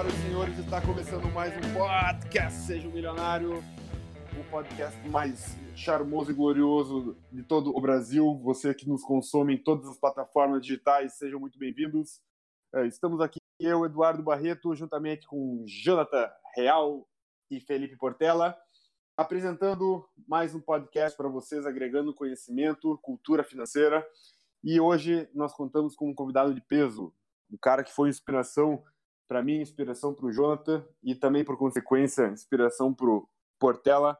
senhoras e senhores, está começando mais um podcast Seja um Milionário, o podcast mais charmoso e glorioso de todo o Brasil. Você que nos consome em todas as plataformas digitais, sejam muito bem-vindos. Estamos aqui, eu, Eduardo Barreto, juntamente com Jonathan Real e Felipe Portela, apresentando mais um podcast para vocês, agregando conhecimento, cultura financeira. E hoje nós contamos com um convidado de peso, um cara que foi inspiração para mim, inspiração para o Jonathan e também, por consequência, inspiração para o Portela,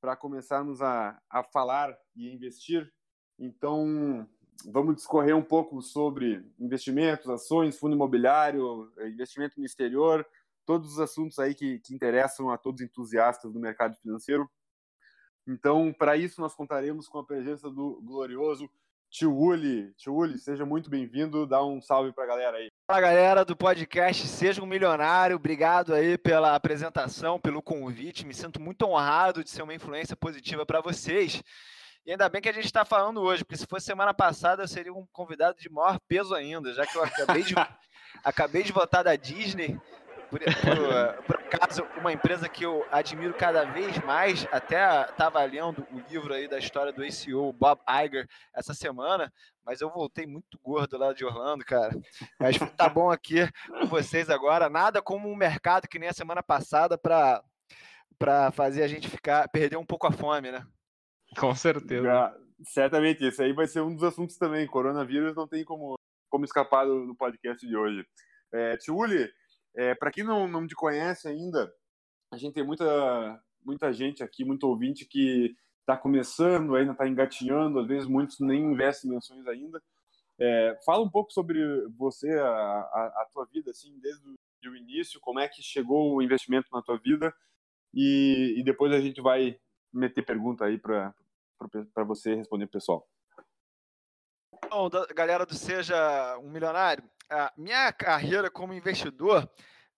para começarmos a falar e investir. Então, vamos discorrer um pouco sobre investimentos, ações, fundo imobiliário, investimento no exterior, todos os assuntos aí que interessam a todos os entusiastas do mercado financeiro. Então, para isso, nós contaremos com a presença do glorioso Tio Uli. Tio Uli, seja muito bem-vindo. Dá um salve para a galera aí. Fala, galera do podcast Seja um Milionário. Obrigado aí pela apresentação, pelo convite. Me sinto muito honrado de ser uma influência positiva para vocês. E ainda bem que a gente está falando hoje, porque se fosse semana passada, eu seria um convidado de maior peso ainda, já que eu acabei de votar da Disney. Por acaso, uma empresa que eu admiro cada vez mais, até estava lendo o livro aí da história do CEO Bob Iger essa semana, mas eu voltei muito gordo lá de Orlando, cara. Mas tá bom aqui com vocês agora. Nada como um mercado que nem a semana passada para fazer a gente perder um pouco a fome, né? Com certeza. Certamente, isso aí vai ser um dos assuntos também. Coronavírus não tem como escapar do podcast de hoje. Tiuli, para quem não te conhece ainda, a gente tem muita gente aqui, muito ouvinte que está começando, ainda está engatinhando, às vezes muitos nem investem em ações ainda. Fala um pouco sobre você, a tua vida, assim, desde o início, como é que chegou o investimento na tua vida e depois a gente vai meter pergunta aí para você responder pro pessoal. Bom, galera do Seja um Milionário, a minha carreira como investidor,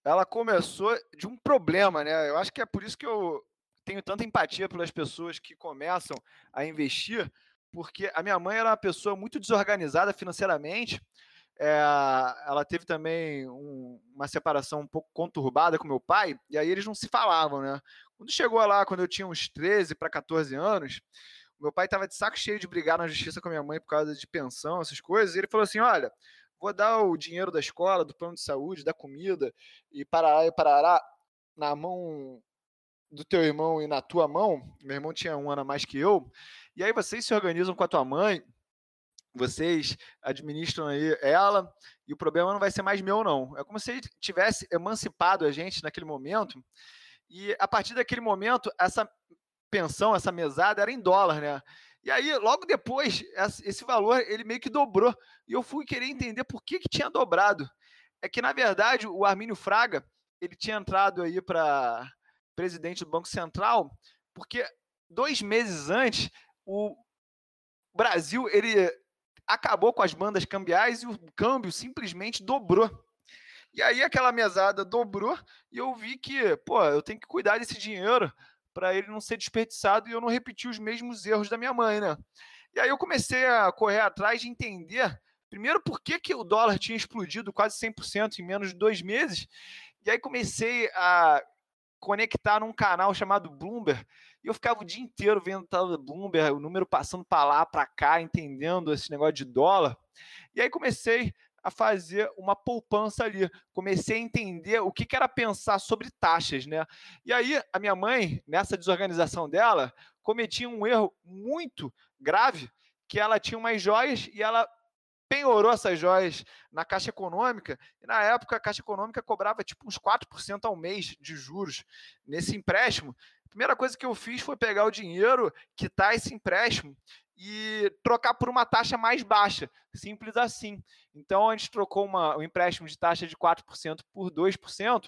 ela começou de um problema, né? Eu acho que é por isso que eu tenho tanta empatia pelas pessoas que começam a investir, porque a minha mãe era uma pessoa muito desorganizada financeiramente, ela teve também uma separação um pouco conturbada com meu pai, e aí eles não se falavam, né? Quando chegou lá, quando eu tinha uns 13 para 14 anos, meu pai estava de saco cheio de brigar na justiça com a minha mãe por causa de pensão, essas coisas, e ele falou assim, olha, vou dar o dinheiro da escola, do plano de saúde, da comida, e parará, na mão do teu irmão e na tua mão. Meu irmão tinha um ano a mais que eu. E aí vocês se organizam com a tua mãe, vocês administram aí ela, e o problema não vai ser mais meu, não. É como se ele tivesse emancipado a gente naquele momento, e a partir daquele momento, essa pensão, essa mesada era em dólar, né? E aí, logo depois, esse valor, ele meio que dobrou. E eu fui querer entender por que tinha dobrado. É que, na verdade, o Armínio Fraga, ele tinha entrado aí para presidente do Banco Central, porque 2 meses antes, o Brasil, ele acabou com as bandas cambiais e o câmbio simplesmente dobrou. E aí, aquela mesada dobrou e eu vi que, pô, eu tenho que cuidar desse dinheiro para ele não ser desperdiçado e eu não repetir os mesmos erros da minha mãe, né? E aí eu comecei a correr atrás de entender, primeiro, por que o dólar tinha explodido quase 100% em menos de 2 meses, e aí comecei a conectar num canal chamado Bloomberg, e eu ficava o dia inteiro vendo o Bloomberg, o número passando para lá, para cá, entendendo esse negócio de dólar, e aí comecei a fazer uma poupança ali. Comecei a entender o que era pensar sobre taxas, né? E aí, a minha mãe, nessa desorganização dela, cometia um erro muito grave, que ela tinha umas joias e ela penhorou essas joias na Caixa Econômica. E na época, a Caixa Econômica cobrava tipo uns 4% ao mês de juros nesse empréstimo. A primeira coisa que eu fiz foi pegar o dinheiro, quitar esse empréstimo e trocar por uma taxa mais baixa, simples assim. Então, a gente trocou um empréstimo de taxa de 4% por 2%,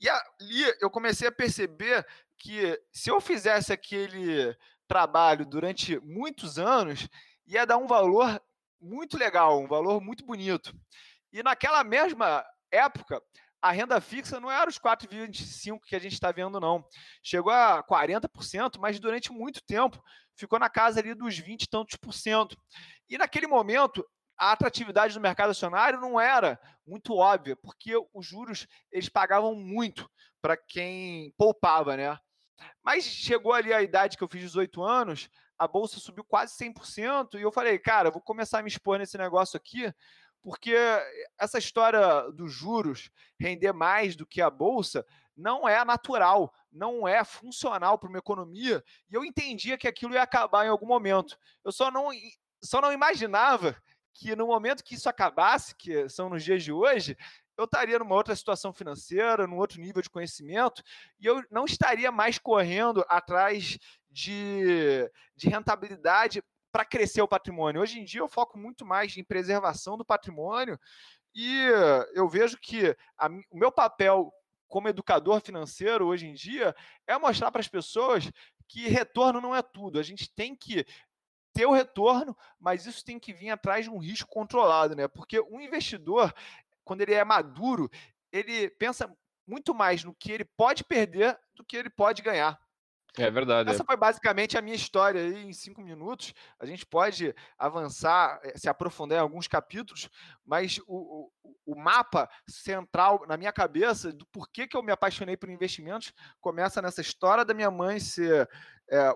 e ali eu comecei a perceber que se eu fizesse aquele trabalho durante muitos anos, ia dar um valor muito legal, um valor muito bonito. E naquela mesma época, a renda fixa não era os 4,25% que a gente está vendo, não. Chegou a 40%, mas durante muito tempo ficou na casa ali dos 20 e tantos por cento. E naquele momento, a atratividade do mercado acionário não era muito óbvia, porque os juros eles pagavam muito para quem poupava, né? Mas chegou ali a idade que eu fiz 18 anos, a bolsa subiu quase 100% e eu falei, cara, eu vou começar a me expor nesse negócio aqui, porque essa história dos juros render mais do que a bolsa não é natural, não é funcional para uma economia, e eu entendia que aquilo ia acabar em algum momento. Eu só não imaginava que no momento que isso acabasse, que são nos dias de hoje, eu estaria numa outra situação financeira, num outro nível de conhecimento, e eu não estaria mais correndo atrás de rentabilidade para crescer o patrimônio. Hoje em dia eu foco muito mais em preservação do patrimônio, e eu vejo que o meu papel como educador financeiro hoje em dia é mostrar para as pessoas que retorno não é tudo. A gente tem que ter o retorno, mas isso tem que vir atrás de um risco controlado, né? Porque um investidor, quando ele é maduro, ele pensa muito mais no que ele pode perder do que ele pode ganhar. É verdade. Essa foi basicamente a minha história aí em 5 minutos. A gente pode avançar, se aprofundar em alguns capítulos, mas o mapa central na minha cabeça do porquê que eu me apaixonei por investimentos começa nessa história da minha mãe ser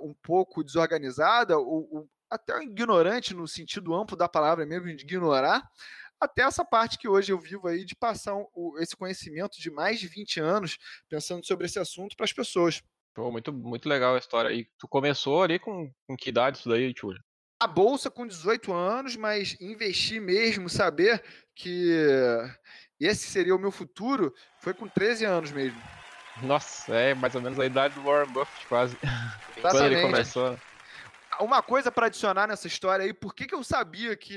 um pouco desorganizada, ou até ignorante no sentido amplo da palavra mesmo, de ignorar, até essa parte que hoje eu vivo aí de passar esse conhecimento de mais de 20 anos pensando sobre esse assunto para as pessoas. Pô, muito, muito legal a história. E tu começou ali com que idade isso daí, Túlio? A bolsa com 18 anos, mas investir mesmo, saber que esse seria o meu futuro, foi com 13 anos mesmo. Nossa, é mais ou menos a idade do Warren Buffett quase. Exatamente. Quando ele começou. Uma coisa para adicionar nessa história aí, por que eu sabia que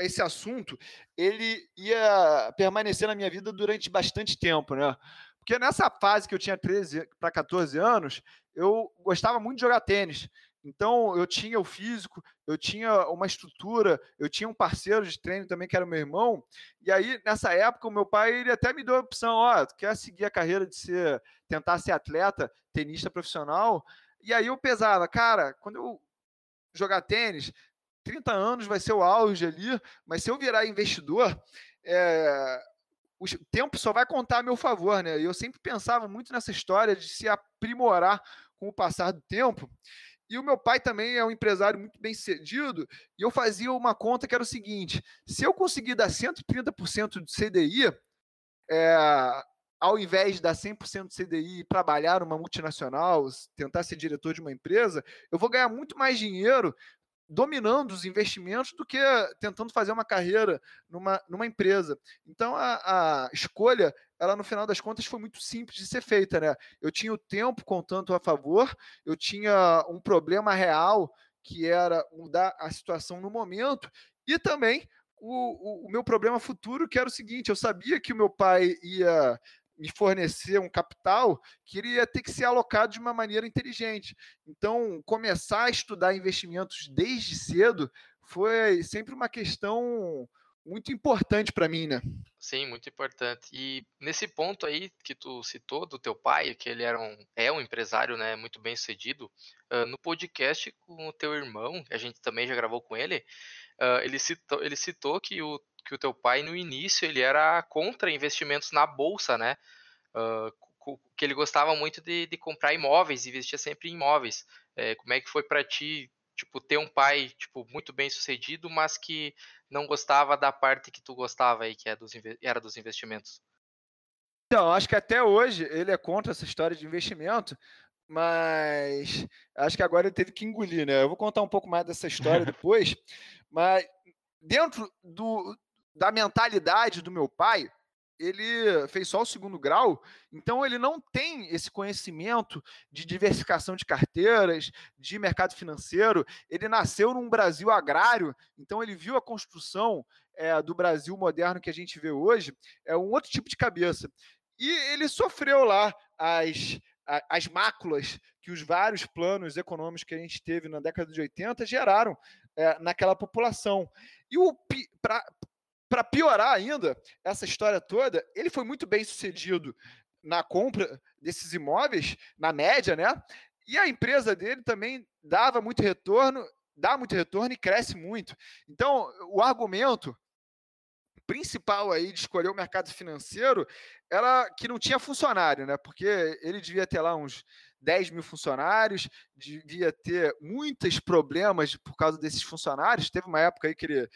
esse assunto, ele ia permanecer na minha vida durante bastante tempo, né? Porque nessa fase que eu tinha 13 para 14 anos, eu gostava muito de jogar tênis. Então, eu tinha o físico, eu tinha uma estrutura, eu tinha um parceiro de treino também que era o meu irmão. E aí, nessa época, o meu pai ele até me deu a opção, tu quer seguir a carreira de tentar ser atleta, tenista profissional? E aí eu pesava, cara, quando eu jogar tênis, 30 anos vai ser o auge ali, mas se eu virar investidor, o tempo só vai contar a meu favor, né? E eu sempre pensava muito nessa história de se aprimorar com o passar do tempo. E o meu pai também é um empresário muito bem sucedido, e eu fazia uma conta que era o seguinte: se eu conseguir dar 130% de CDI, ao invés de dar 100% de CDI e trabalhar numa multinacional, tentar ser diretor de uma empresa, eu vou ganhar muito mais dinheiro dominando os investimentos do que tentando fazer uma carreira numa empresa. Então, a escolha, ela no final das contas, foi muito simples de ser feita, né? Eu tinha o tempo contando a favor, eu tinha um problema real, que era mudar a situação no momento, e também o meu problema futuro, que era o seguinte: eu sabia que o meu pai ia me fornecer um capital que ele ia ter que ser alocado de uma maneira inteligente. Então, começar a estudar investimentos desde cedo foi sempre uma questão muito importante para mim, né? Sim, muito importante. E nesse ponto aí que tu citou do teu pai, que ele era um empresário, né, muito bem sucedido, no podcast com o teu irmão, a gente também já gravou com ele, ele citou que o teu pai, no início, ele era contra investimentos na bolsa, né? Que ele gostava muito de comprar imóveis, investia sempre em imóveis. Como é que foi para ti, tipo, ter um pai, tipo, muito bem sucedido, mas que não gostava da parte que tu gostava aí, que era dos investimentos? Então, acho que até hoje ele é contra essa história de investimento, mas acho que agora ele teve que engolir, né? Eu vou contar um pouco mais dessa história depois, mas dentro da mentalidade do meu pai, ele fez só o 2º grau, então ele não tem esse conhecimento de diversificação de carteiras, de mercado financeiro. Ele nasceu num Brasil agrário, então ele viu a construção do Brasil moderno que a gente vê hoje, um outro tipo de cabeça. E ele sofreu lá as máculas que os vários planos econômicos que a gente teve na década de 80 geraram naquela população. E para piorar ainda essa história toda, ele foi muito bem sucedido na compra desses imóveis, na média, né? E a empresa dele também dava muito retorno dá muito retorno e cresce muito. Então, o argumento principal aí de escolher o mercado financeiro era que não tinha funcionário, né? Porque ele devia ter lá uns 10 mil funcionários, devia ter muitos problemas por causa desses funcionários. Teve uma época aí que ele...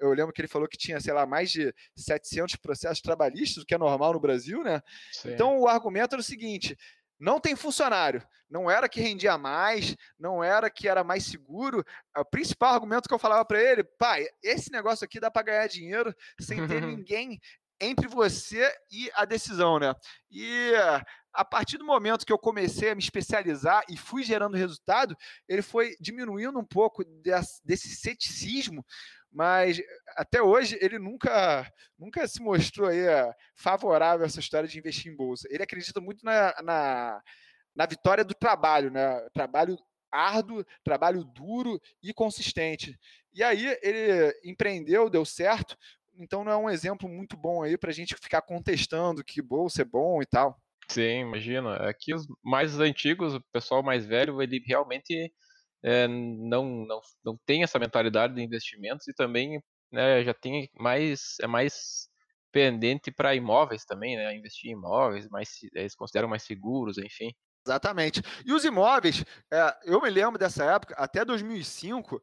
Eu lembro que ele falou que tinha, sei lá, mais de 700 processos trabalhistas, o que é normal no Brasil, né? Sim. Então, o argumento era o seguinte: não tem funcionário. Não era que rendia mais, não era que era mais seguro. O principal argumento que eu falava para ele: pai, esse negócio aqui dá para ganhar dinheiro sem ter ninguém entre você e a decisão, né? E a partir do momento que eu comecei a me especializar e fui gerando resultado, ele foi diminuindo um pouco desse ceticismo, mas até hoje ele nunca se mostrou aí favorável a essa história de investir em bolsa. Ele acredita muito na vitória do trabalho, né? Trabalho árduo, trabalho duro e consistente. E aí ele empreendeu, deu certo. Então não é um exemplo muito bom aí pra gente ficar contestando que bolsa é bom e tal. Sim, imagina. Aqui os mais antigos, o pessoal mais velho, ele realmente não tem essa mentalidade de investimentos e também, né, já tem mais pendente para imóveis também, né? Investir em imóveis, eles consideram mais seguros, enfim. Exatamente. E os imóveis, eu me lembro dessa época, até 2005...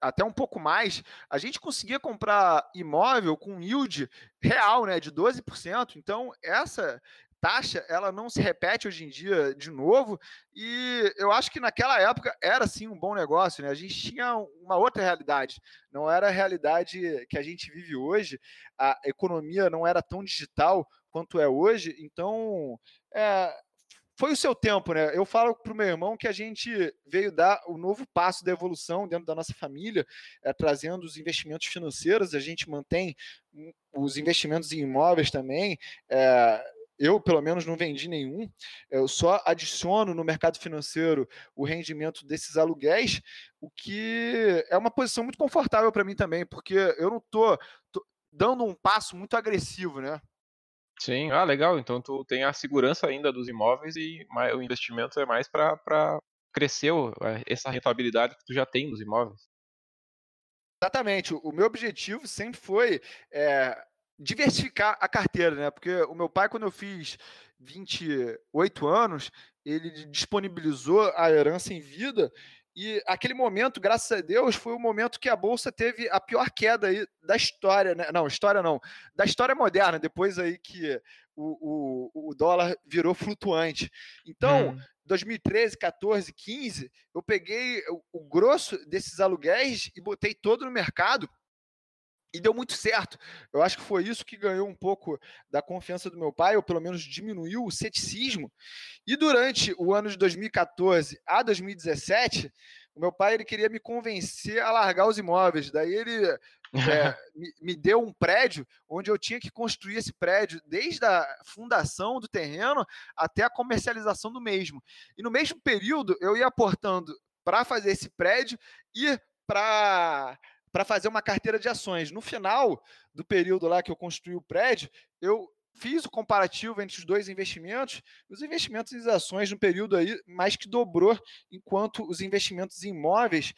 até um pouco mais, a gente conseguia comprar imóvel com yield real, né, de 12%, então essa taxa, ela não se repete hoje em dia de novo, e eu acho que naquela época era, sim, um bom negócio, né, a gente tinha uma outra realidade, não era a realidade que a gente vive hoje, a economia não era tão digital quanto é hoje, então, foi o seu tempo, né? Eu falo para o meu irmão que a gente veio dar o novo passo da evolução dentro da nossa família, trazendo os investimentos financeiros, a gente mantém os investimentos em imóveis também, eu, pelo menos, não vendi nenhum, eu só adiciono no mercado financeiro o rendimento desses aluguéis, o que é uma posição muito confortável para mim também, porque eu não tô dando um passo muito agressivo, né? Sim, legal, então tu tem a segurança ainda dos imóveis e o investimento é mais para crescer essa rentabilidade que tu já tem dos imóveis. Exatamente, o meu objetivo sempre foi diversificar a carteira, né? Porque o meu pai, quando eu fiz 28 anos, ele disponibilizou a herança em vida e aquele momento, graças a Deus, foi o momento que a Bolsa teve a pior queda aí da história, né? Não, história não, da história moderna, depois aí que o dólar virou flutuante. Então, 2013, 14, 15, eu peguei o grosso desses aluguéis e botei todo no mercado e deu muito certo. Eu acho que foi isso que ganhou um pouco da confiança do meu pai, ou pelo menos diminuiu o ceticismo. E durante o ano de 2014 a 2017, o meu pai ele queria me convencer a largar os imóveis. Daí ele me deu um prédio onde eu tinha que construir esse prédio desde a fundação do terreno até a comercialização do mesmo. E no mesmo período eu ia aportando para fazer esse prédio e para fazer uma carteira de ações. No final do período lá que eu construí o prédio, eu fiz o comparativo entre os dois investimentos. Os investimentos em ações no período aí mais que dobrou, enquanto os investimentos em imóveis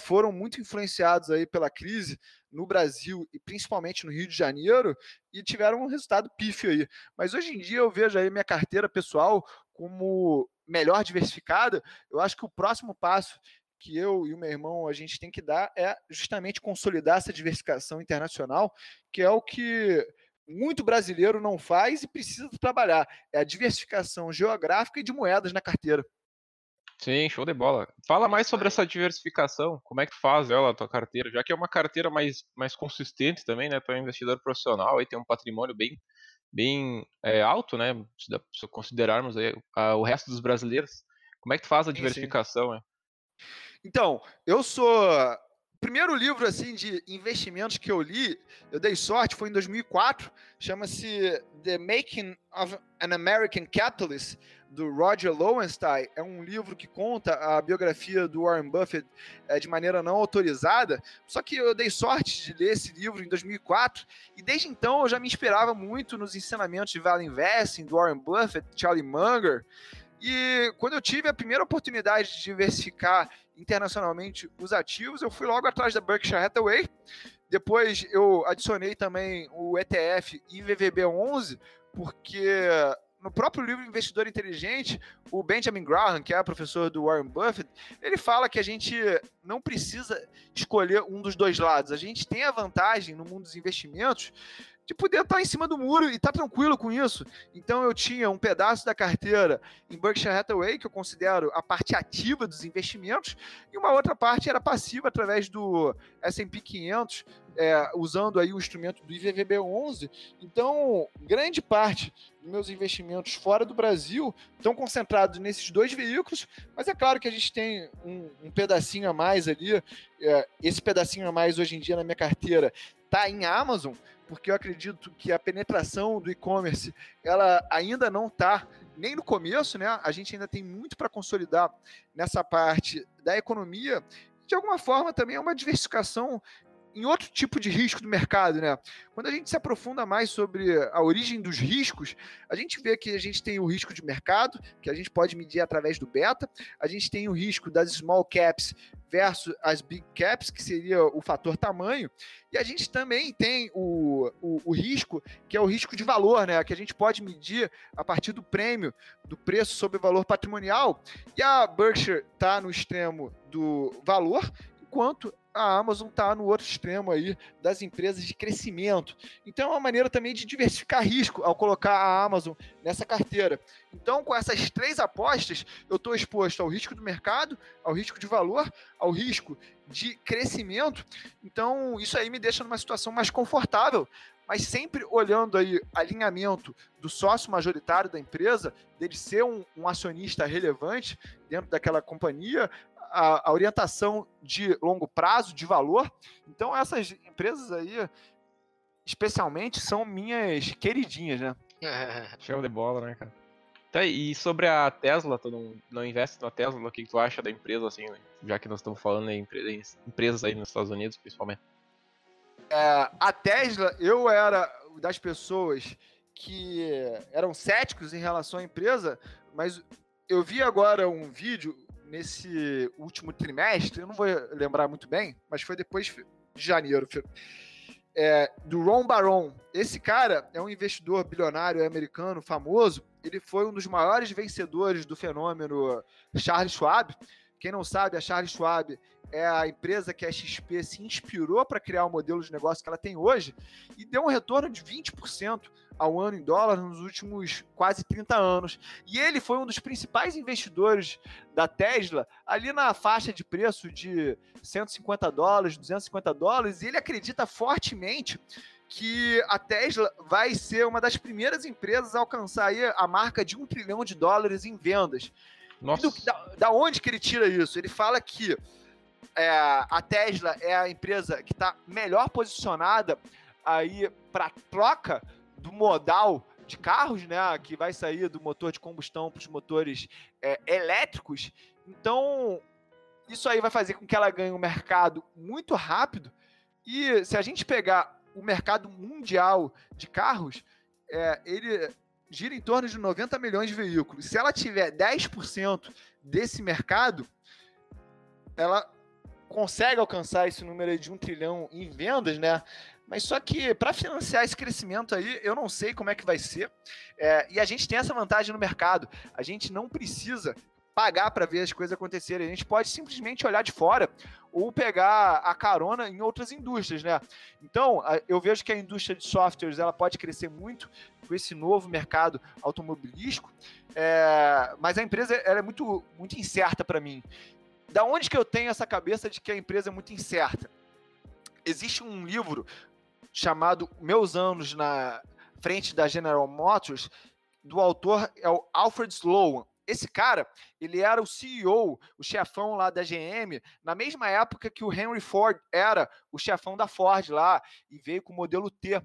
foram muito influenciados aí pela crise no Brasil e principalmente no Rio de Janeiro e tiveram um resultado pífio aí. Mas hoje em dia eu vejo aí minha carteira pessoal como melhor diversificada. Eu acho que o próximo passo que eu e o meu irmão a gente tem que dar é justamente consolidar essa diversificação internacional, que é o que muito brasileiro não faz e precisa trabalhar, é a diversificação geográfica e de moedas na carteira. Sim, show de bola. Fala mais sobre essa diversificação, como é que faz ela, a tua carteira, já que é uma carteira mais consistente também, né, tu é um investidor profissional e tem um patrimônio bem alto, né, se considerarmos aí, o resto dos brasileiros, como é que tu faz a diversificação, né? Então, o primeiro livro assim, de investimentos que eu li, eu dei sorte, foi em 2004, chama-se The Making of an American Capitalist, do Roger Lowenstein. É um livro que conta a biografia do Warren Buffett de maneira não autorizada, só que eu dei sorte de ler esse livro em 2004, e desde então eu já me inspirava muito nos ensinamentos de Value Investing, do Warren Buffett, Charlie Munger, E quando eu tive a primeira oportunidade de diversificar internacionalmente os ativos, eu fui logo atrás da Berkshire Hathaway. Depois eu adicionei também o ETF IVVB11, porque no próprio livro Investidor Inteligente, o Benjamin Graham, que é professor do Warren Buffett, ele fala que a gente não precisa escolher um dos dois lados. A gente tem a vantagem no mundo dos investimentos de poder estar em cima do muro e estar tranquilo com isso. Então eu tinha um pedaço da carteira em Berkshire Hathaway, que eu considero a parte ativa dos investimentos, e uma outra parte era passiva através do S&P 500, usando aí o instrumento do IVVB11. Então, grande parte dos meus investimentos fora do Brasil estão concentrados nesses dois veículos, mas é claro que a gente tem um pedacinho a mais ali. Esse pedacinho a mais hoje em dia na minha carteira está em Amazon, porque eu acredito que a penetração do e-commerce, ela ainda não está nem no começo, né? A gente ainda tem muito para consolidar nessa parte da economia. De alguma forma, também é uma diversificação em outro tipo de risco do mercado, né? Quando a gente se aprofunda mais sobre a origem dos riscos, a gente vê que a gente tem o risco de mercado, que a gente pode medir através do beta, a gente tem o risco das small caps versus as big caps, que seria o fator tamanho, e a gente também tem o risco, que é o risco de valor, né? Que a gente pode medir a partir do prêmio, do preço sobre o valor patrimonial, e a Berkshire está no extremo do valor, enquanto a Amazon está no outro extremo aí das empresas de crescimento. Então é uma maneira também de diversificar risco ao colocar a Amazon nessa carteira. Então, com essas três apostas, eu estou exposto ao risco do mercado, ao risco de valor, ao risco de crescimento. Então, isso aí me deixa numa situação mais confortável, mas sempre olhando aí alinhamento do sócio majoritário da empresa, dele ser um acionista relevante dentro daquela companhia, a orientação de longo prazo, de valor. Então, essas empresas aí, especialmente, são minhas queridinhas, né? Show de bola, né, cara? Tá, e sobre a Tesla, tu não investe na Tesla? O que tu acha da empresa, assim, né? Já que nós estamos falando em empresas aí nos Estados Unidos, principalmente. A Tesla, eu era das pessoas que eram céticos em relação à empresa, mas eu vi agora um vídeo nesse último trimestre, eu não vou lembrar muito bem, mas foi depois de janeiro, do Ron Baron. Esse cara é um investidor bilionário americano famoso, ele foi um dos maiores vencedores do fenômeno Charles Schwab. Quem não sabe, a Charles Schwab é a empresa que a XP se inspirou para criar o modelo de negócio que ela tem hoje e deu um retorno de 20% ao ano em dólar nos últimos quase 30 anos. E ele foi um dos principais investidores da Tesla ali na faixa de preço de $150, $250, e ele acredita fortemente que a Tesla vai ser uma das primeiras empresas a alcançar aí a marca de $1 trilhão em vendas. Nossa. Da onde que ele tira isso? Ele fala que a Tesla é a empresa que está melhor posicionada aí para troca do modal de carros, né, que vai sair do motor de combustão para os motores elétricos. Então, isso aí vai fazer com que ela ganhe um mercado muito rápido. E se a gente pegar o mercado mundial de carros, ele gira em torno de 90 milhões de veículos. Se ela tiver 10% desse mercado, ela consegue alcançar esse número aí de $1 trilhão em vendas, né? Mas só que para financiar esse crescimento aí, eu não sei como é que vai ser. E a gente tem essa vantagem no mercado. A gente não precisa pagar para ver as coisas acontecerem. A gente pode simplesmente olhar de fora ou pegar a carona em outras indústrias, né? Então, eu vejo que a indústria de softwares ela pode crescer muito com esse novo mercado automobilístico, mas a empresa ela é muito, muito incerta para mim. Da onde que eu tenho essa cabeça de que a empresa é muito incerta? Existe um livro chamado Meus Anos na Frente da General Motors, do autor é o Alfred Sloan. Esse cara, ele era o CEO, o chefão lá da GM, na mesma época que o Henry Ford era o chefão da Ford lá e veio com o modelo T.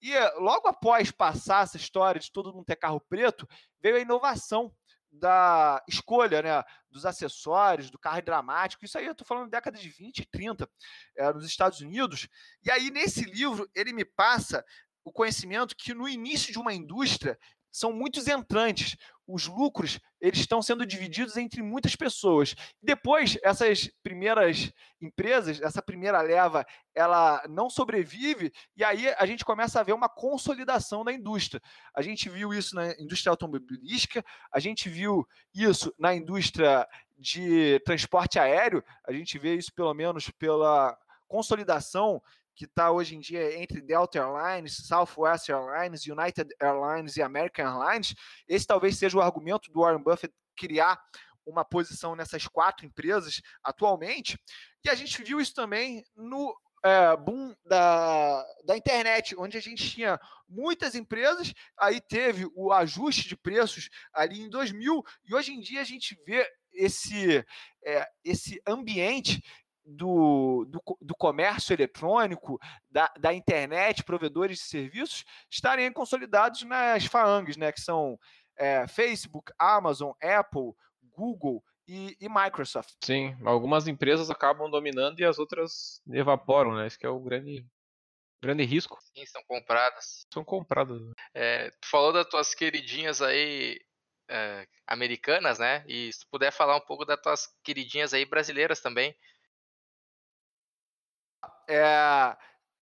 E logo após passar essa história de todo mundo ter carro preto, veio a inovação da escolha, né, dos acessórios, do carro dramático. Isso aí eu estou falando década de 20 e 30, nos Estados Unidos. E aí, nesse livro, ele me passa o conhecimento que no início de uma indústria são muitos entrantes. Os lucros, eles estão sendo divididos entre muitas pessoas. Depois, essas primeiras empresas, essa primeira leva, ela não sobrevive, e aí a gente começa a ver uma consolidação da indústria. A gente viu isso na indústria automobilística, a gente viu isso na indústria de transporte aéreo, a gente vê isso pelo menos pela consolidação que está hoje em dia entre Delta Airlines, Southwest Airlines, United Airlines e American Airlines. Esse talvez seja o argumento do Warren Buffett criar uma posição nessas quatro empresas atualmente. E a gente viu isso também no boom da internet, onde a gente tinha muitas empresas, aí teve o ajuste de preços ali em 2000, e hoje em dia a gente vê esse ambiente do comércio eletrônico, da internet, provedores de serviços, estarem consolidados nas FAANGs, né, que são Facebook, Amazon, Apple, Google e Microsoft. Sim, algumas empresas acabam dominando e as outras evaporam, né? Isso que é o grande risco. Sim, são compradas. Tu falou das tuas queridinhas aí americanas, né? E se tu puder falar um pouco das tuas queridinhas aí brasileiras também.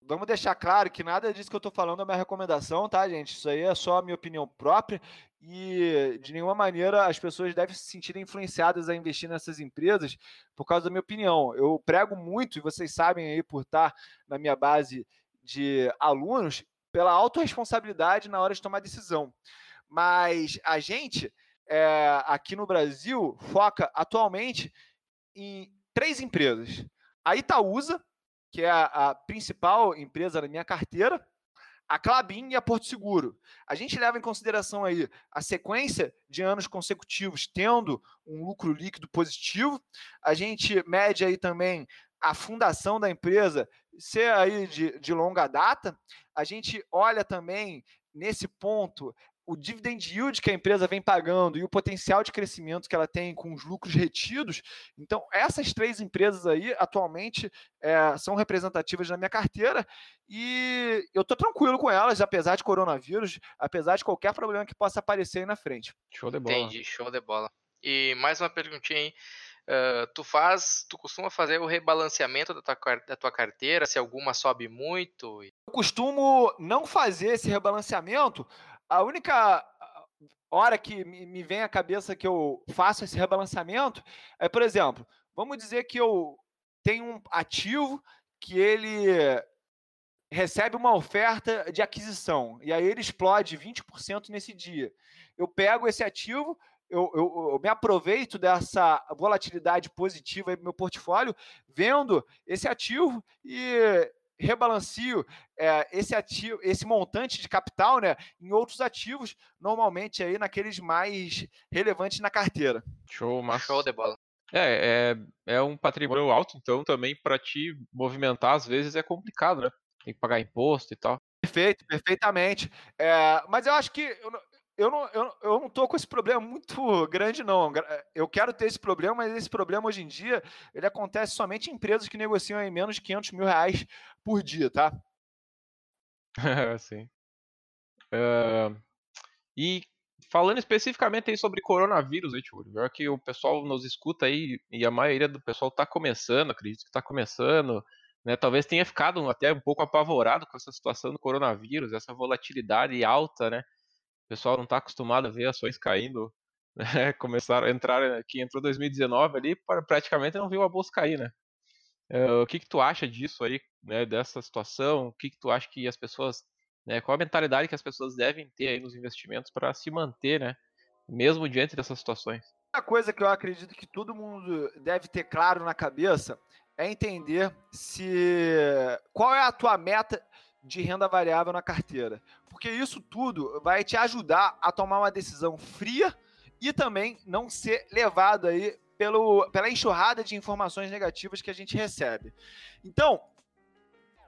Vamos deixar claro que nada disso que eu estou falando é minha recomendação, tá, gente? Isso aí é só a minha opinião própria e, de nenhuma maneira, as pessoas devem se sentirem influenciadas a investir nessas empresas por causa da minha opinião. Eu prego muito, e vocês sabem aí, por estar na minha base de alunos, pela autorresponsabilidade na hora de tomar decisão. Mas a gente, aqui no Brasil, foca atualmente em três empresas. A Itaúsa, que é a principal empresa da minha carteira, a Klabin e a Porto Seguro. A gente leva em consideração aí a sequência de anos consecutivos tendo um lucro líquido positivo. A gente mede aí também a fundação da empresa ser aí de longa data. A gente olha também, nesse ponto, o dividend yield que a empresa vem pagando e o potencial de crescimento que ela tem com os lucros retidos. Então, essas três empresas aí, atualmente, são representativas na minha carteira e eu estou tranquilo com elas, apesar de coronavírus, apesar de qualquer problema que possa aparecer aí na frente. Show de bola. Entendi, show de bola. E mais uma perguntinha aí. Tu costuma fazer o rebalanceamento da tua carteira, se alguma sobe muito? Eu costumo não fazer esse rebalanceamento. A única hora que me vem à cabeça que eu faço esse rebalanceamento é, por exemplo, vamos dizer que eu tenho um ativo que ele recebe uma oferta de aquisição e aí ele explode 20% nesse dia. Eu pego esse ativo, eu me aproveito dessa volatilidade positiva aí do meu portfólio, vendo esse ativo e rebalanceio esse montante de capital, né, em outros ativos, normalmente aí naqueles mais relevantes na carteira. Show, massa. Show de bola. É um patrimônio alto, então também para te movimentar às vezes é complicado, né? Tem que pagar imposto e tal. Perfeito, perfeitamente. Mas eu acho que eu não estou com esse problema muito grande, não. Eu quero ter esse problema, mas esse problema hoje em dia ele acontece somente em empresas que negociam aí menos de R$500 mil por dia, tá? Sim. E falando especificamente aí sobre coronavírus, aí, tipo, é que o pessoal nos escuta aí e a maioria do pessoal está começando, acredito que está começando, né? Talvez tenha ficado até um pouco apavorado com essa situação do coronavírus, essa volatilidade alta, né? O pessoal não está acostumado a ver ações caindo, né? Começaram a entrar, que entrou 2019 ali, praticamente não viu a bolsa cair, né? O que tu acha disso aí, né? Dessa situação? O que tu acha que as pessoas, né? Qual a mentalidade que as pessoas devem ter aí nos investimentos para se manter, né? Mesmo diante dessas situações? Uma coisa que eu acredito que todo mundo deve ter claro na cabeça é entender qual é a tua meta de renda variável na carteira, porque isso tudo vai te ajudar a tomar uma decisão fria e também não ser levado aí pela enxurrada de informações negativas que a gente recebe. Então,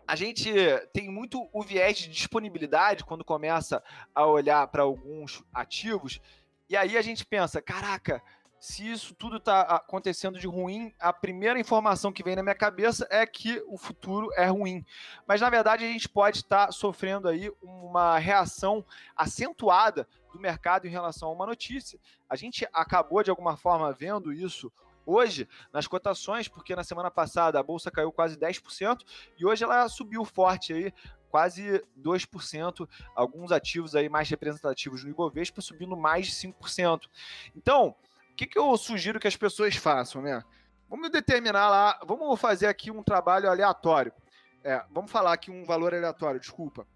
a gente tem muito o viés de disponibilidade quando começa a olhar para alguns ativos, e aí a gente pensa, caraca, se isso tudo está acontecendo de ruim, a primeira informação que vem na minha cabeça é que o futuro é ruim. Mas, na verdade, a gente pode estar sofrendo aí uma reação acentuada do mercado em relação a uma notícia. A gente acabou, de alguma forma, vendo isso hoje nas cotações, porque na semana passada a bolsa caiu quase 10% e hoje ela subiu forte aí, quase 2%, alguns ativos aí mais representativos no Ibovespa subindo mais de 5%. Então, o que eu sugiro que as pessoas façam, né? Vamos determinar lá, vamos fazer aqui um trabalho aleatório. Vamos falar aqui um valor aleatório, desculpa.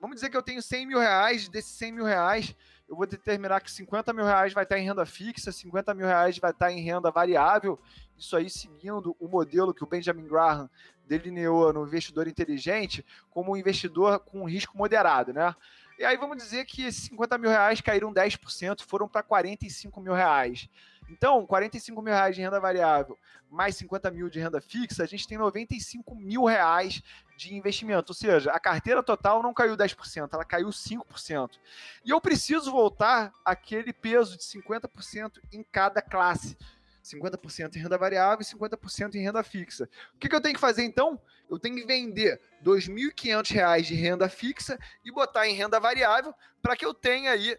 Vamos dizer que eu tenho 100 mil reais, desses 100 mil reais, eu vou determinar que 50 mil reais vai estar em renda fixa, 50 mil reais vai estar em renda variável, isso aí seguindo o modelo que o Benjamin Graham delineou no Investidor Inteligente como um investidor com risco moderado, né? E aí vamos dizer que esses 50 mil reais caíram 10%, foram para 45 mil reais. Então, 45 mil reais de renda variável mais 50 mil de renda fixa, a gente tem 95 mil reais de investimento. Ou seja, a carteira total não caiu 10%, ela caiu 5%. E eu preciso voltar àquele peso de 50% em cada classe. 50% em renda variável e 50% em renda fixa. O que eu tenho que fazer, então? Eu tenho que vender R$ 2.500 de renda fixa e botar em renda variável para que eu tenha aí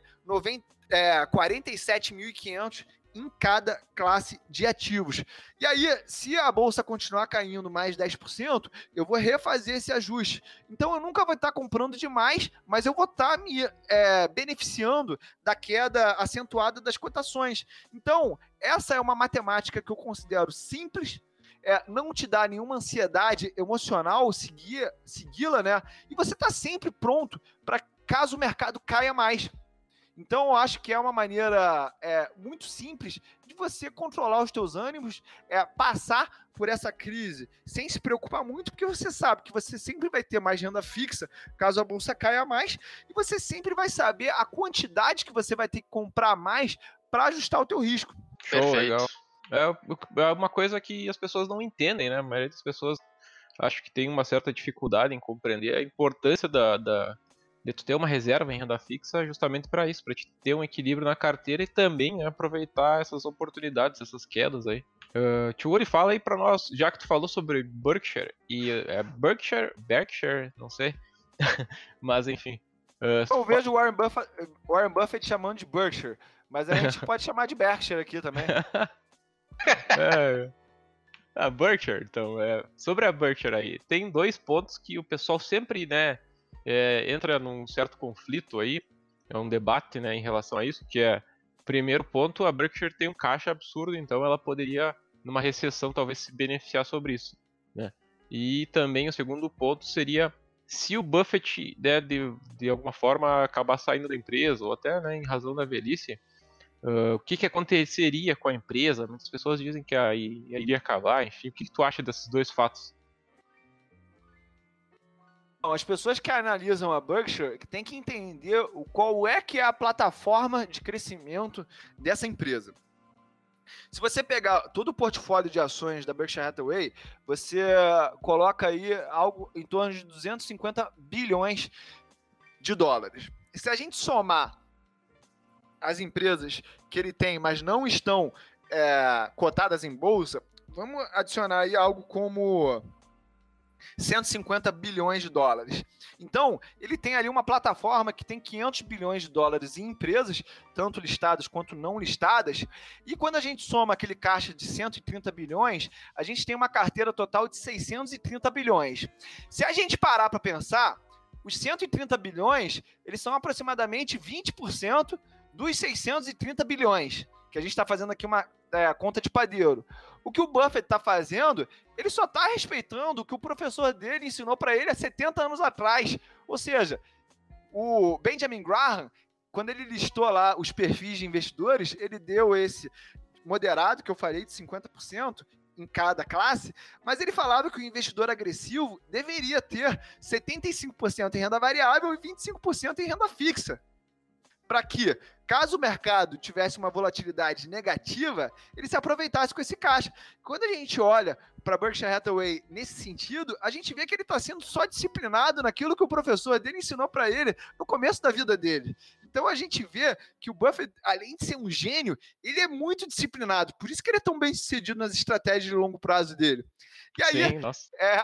47.500 em cada classe de ativos. E aí, se a bolsa continuar caindo mais 10%, eu vou refazer esse ajuste. Então, eu nunca vou estar comprando demais, mas eu vou estar me beneficiando da queda acentuada das cotações. Então, essa é uma matemática que eu considero simples, não te dá nenhuma ansiedade emocional segui-la, né? E você está sempre pronto para caso o mercado caia mais. Então, eu acho que é uma maneira muito simples de você controlar os teus ânimos, passar por essa crise sem se preocupar muito, porque você sabe que você sempre vai ter mais renda fixa caso a bolsa caia mais, e você sempre vai saber a quantidade que você vai ter que comprar mais para ajustar o teu risco. Show, legal. É uma coisa que as pessoas não entendem, né? A maioria das pessoas acho que tem uma certa dificuldade em compreender a importância de tu ter uma reserva em renda fixa justamente para isso, para te ter um equilíbrio na carteira e também, né, aproveitar essas oportunidades, essas quedas aí. Tiuri, fala aí para nós, já que tu falou sobre Berkshire, e Berkshire, não sei, mas enfim. Eu vejo o Warren Buffett chamando de Berkshire, mas a gente pode chamar de Berkshire aqui também. A Berkshire, então, sobre a Berkshire aí, tem dois pontos que o pessoal sempre, né, entra num certo conflito aí, é um debate, né, em relação a isso, que é, primeiro ponto, a Berkshire tem um caixa absurdo, então ela poderia, numa recessão, talvez se beneficiar sobre isso, né? E também o segundo ponto seria se o Buffett, né, de alguma forma acabar saindo da empresa, ou até, né, em razão da velhice, o que aconteceria com a empresa? Muitas pessoas dizem que a iria acabar, enfim, o que tu acha desses dois fatos? As pessoas que analisam a Berkshire têm que entender qual é que é a plataforma de crescimento dessa empresa. Se você pegar todo o portfólio de ações da Berkshire Hathaway, você coloca aí algo em torno de 250 bilhões de dólares. Se a gente somar as empresas que ele tem, mas não estão cotadas em bolsa, vamos adicionar aí algo como 150 bilhões de dólares. Então, ele tem ali uma plataforma que tem 500 bilhões de dólares em empresas, tanto listadas quanto não listadas, e quando a gente soma aquele caixa de 130 bilhões, a gente tem uma carteira total de 630 bilhões. Se a gente parar para pensar, os 130 bilhões, eles são aproximadamente 20% dos 630 bilhões, que a gente está fazendo aqui uma conta de padeiro. O que o Buffett está fazendo, ele só está respeitando o que o professor dele ensinou para ele há 70 anos atrás. Ou seja, o Benjamin Graham, quando ele listou lá os perfis de investidores, ele deu esse moderado que eu falei de 50% em cada classe, mas ele falava que o investidor agressivo deveria ter 75% em renda variável e 25% em renda fixa, para que, caso o mercado tivesse uma volatilidade negativa, ele se aproveitasse com esse caixa. Quando a gente olha para Berkshire Hathaway nesse sentido, a gente vê que ele está sendo só disciplinado naquilo que o professor dele ensinou para ele no começo da vida dele. Então a gente vê que o Buffett, além de ser um gênio, ele é muito disciplinado. Por isso que ele é tão bem sucedido nas estratégias de longo prazo dele. E aí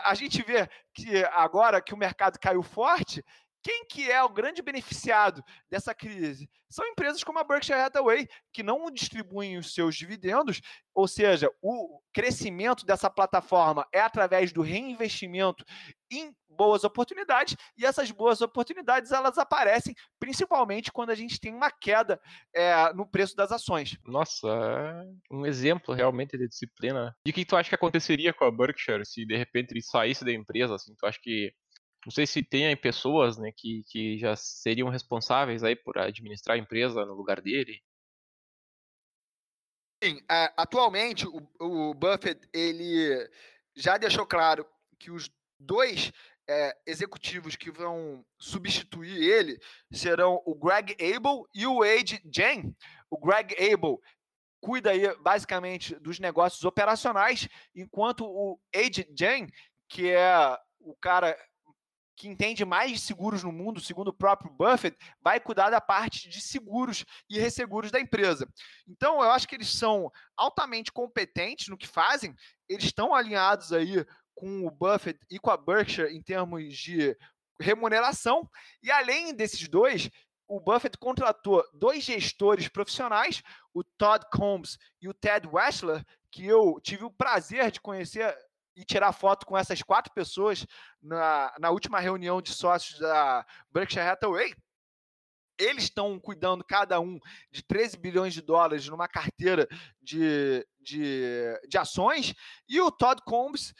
a gente vê que agora que o mercado caiu forte, quem que é o grande beneficiado dessa crise? São empresas como a Berkshire Hathaway, que não distribuem os seus dividendos, ou seja, o crescimento dessa plataforma é através do reinvestimento em boas oportunidades, e essas boas oportunidades elas aparecem principalmente quando a gente tem uma queda no preço das ações. Nossa, um exemplo realmente de disciplina. E o que tu acha que aconteceria com a Berkshire se de repente saísse da empresa? Assim, tu acha que... Não sei se tem aí pessoas, né, que já seriam responsáveis aí por administrar a empresa no lugar dele. Sim, atualmente o Buffett ele já deixou claro que os dois executivos que vão substituir ele serão o Greg Abel e o Ajit Jain. O Greg Abel cuida aí basicamente dos negócios operacionais, enquanto o Ajit Jain, que é o cara que entende mais de seguros no mundo, segundo o próprio Buffett, vai cuidar da parte de seguros e resseguros da empresa. Então, eu acho que eles são altamente competentes no que fazem, eles estão alinhados aí com o Buffett e com a Berkshire em termos de remuneração, e além desses dois, o Buffett contratou dois gestores profissionais, o Todd Combs e o Ted Wechsler, que eu tive o prazer de conhecer e tirar foto com essas quatro pessoas na última reunião de sócios da Berkshire Hathaway. Eles estão cuidando cada um de 13 bilhões de dólares numa carteira de ações. E o Todd Combs,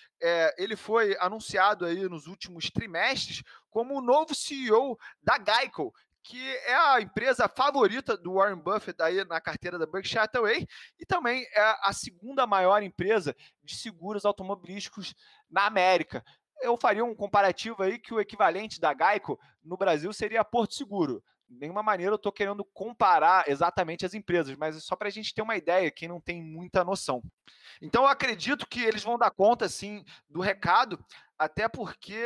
ele foi anunciado aí nos últimos trimestres como o novo CEO da Geico, que é a empresa favorita do Warren Buffett aí na carteira da Berkshire Hathaway e também é a segunda maior empresa de seguros automobilísticos na América. Eu faria um comparativo aí que o equivalente da Geico no Brasil seria a Porto Seguro. De nenhuma maneira eu estou querendo comparar exatamente as empresas, mas é só para a gente ter uma ideia, quem não tem muita noção. Então eu acredito que eles vão dar conta, sim, do recado, até porque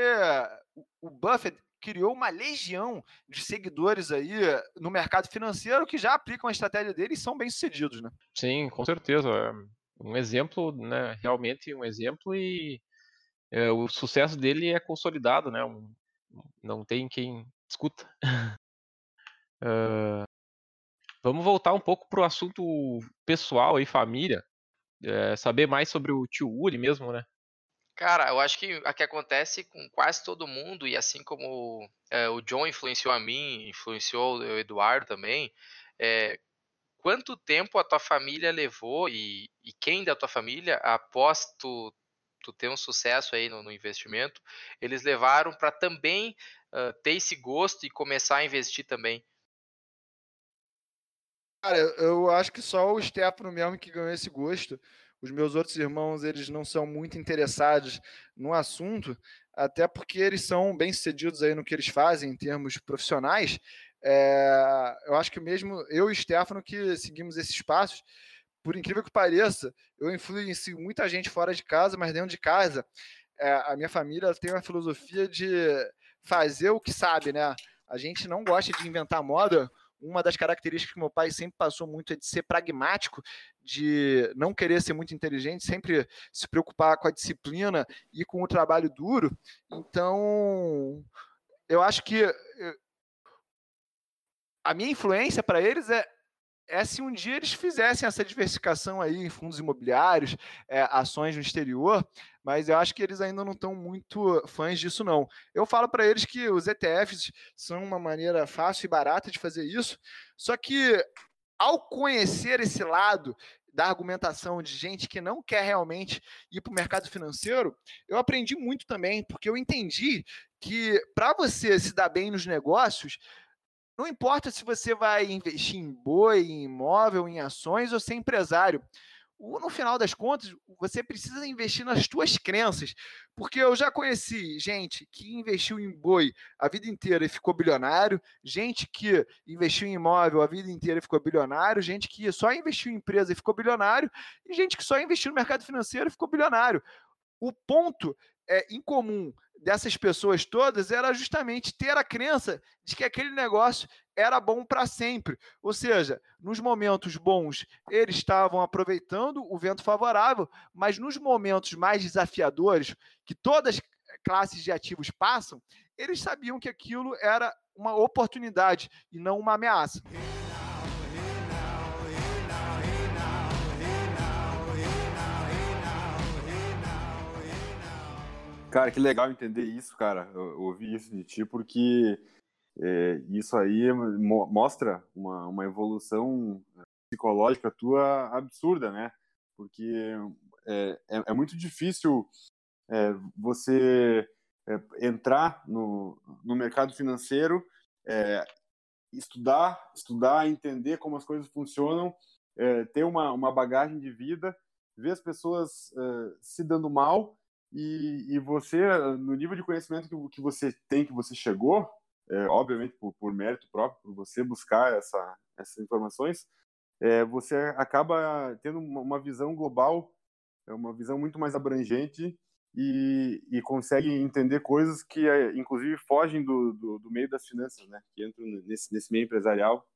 o Buffett criou uma legião de seguidores aí no mercado financeiro que já aplicam a estratégia dele e são bem-sucedidos, né? Sim, com certeza. Um exemplo, né? Realmente um exemplo, e o sucesso dele é consolidado, né? Não tem quem discuta. Vamos voltar um pouco para o assunto pessoal e família. Saber mais sobre o tio Uri mesmo, né? Cara, eu acho que o que acontece com quase todo mundo, e assim como o John influenciou a mim, influenciou o Eduardo também, quanto tempo a tua família levou e quem da tua família, após tu ter um sucesso aí no investimento, eles levaram para também ter esse gosto e começar a investir também? Cara, eu acho que só o Stefano mesmo que ganhou esse gosto. Os meus outros irmãos, eles não são muito interessados no assunto, até porque eles são bem-sucedidos aí no que eles fazem em termos profissionais. Eu acho que mesmo eu e o Stefano que seguimos esses passos, por incrível que pareça, eu influencio muita gente fora de casa, mas dentro de casa, a minha família tem uma filosofia de fazer o que sabe, né? A gente não gosta de inventar moda. Uma das características que meu pai sempre passou muito é de ser pragmático, de não querer ser muito inteligente, sempre se preocupar com a disciplina e com o trabalho duro. Então, eu acho que a minha influência para eles é se um dia eles fizessem essa diversificação aí em fundos imobiliários, ações no exterior, mas eu acho que eles ainda não estão muito fãs disso, não. Eu falo para eles que os ETFs são uma maneira fácil e barata de fazer isso, só que ao conhecer esse lado da argumentação de gente que não quer realmente ir para o mercado financeiro, eu aprendi muito também, porque eu entendi que para você se dar bem nos negócios, não importa se você vai investir em boi, em imóvel, em ações ou ser empresário. No final das contas, você precisa investir nas suas crenças. Porque eu já conheci gente que investiu em boi a vida inteira e ficou bilionário, gente que investiu em imóvel a vida inteira e ficou bilionário, gente que só investiu em empresa e ficou bilionário, e gente que só investiu no mercado financeiro e ficou bilionário. O ponto em comum dessas pessoas todas era justamente ter a crença de que aquele negócio era bom para sempre. Ou seja, nos momentos bons, eles estavam aproveitando o vento favorável, mas nos momentos mais desafiadores, que todas as classes de ativos passam, eles sabiam que aquilo era uma oportunidade e não uma ameaça. Cara, que legal entender isso, cara. Eu ouvi isso de ti, porque isso aí mostra uma evolução psicológica tua absurda, né? Porque é muito difícil você entrar no mercado financeiro, estudar, entender como as coisas funcionam, ter uma bagagem de vida, ver as pessoas se dando mal. E você, no nível de conhecimento que você tem, que você chegou, obviamente por mérito próprio, por você buscar essas informações, você acaba tendo uma visão global, uma visão muito mais abrangente e consegue entender coisas que, inclusive, fogem do meio das finanças, né? Que entram nesse meio empresarial.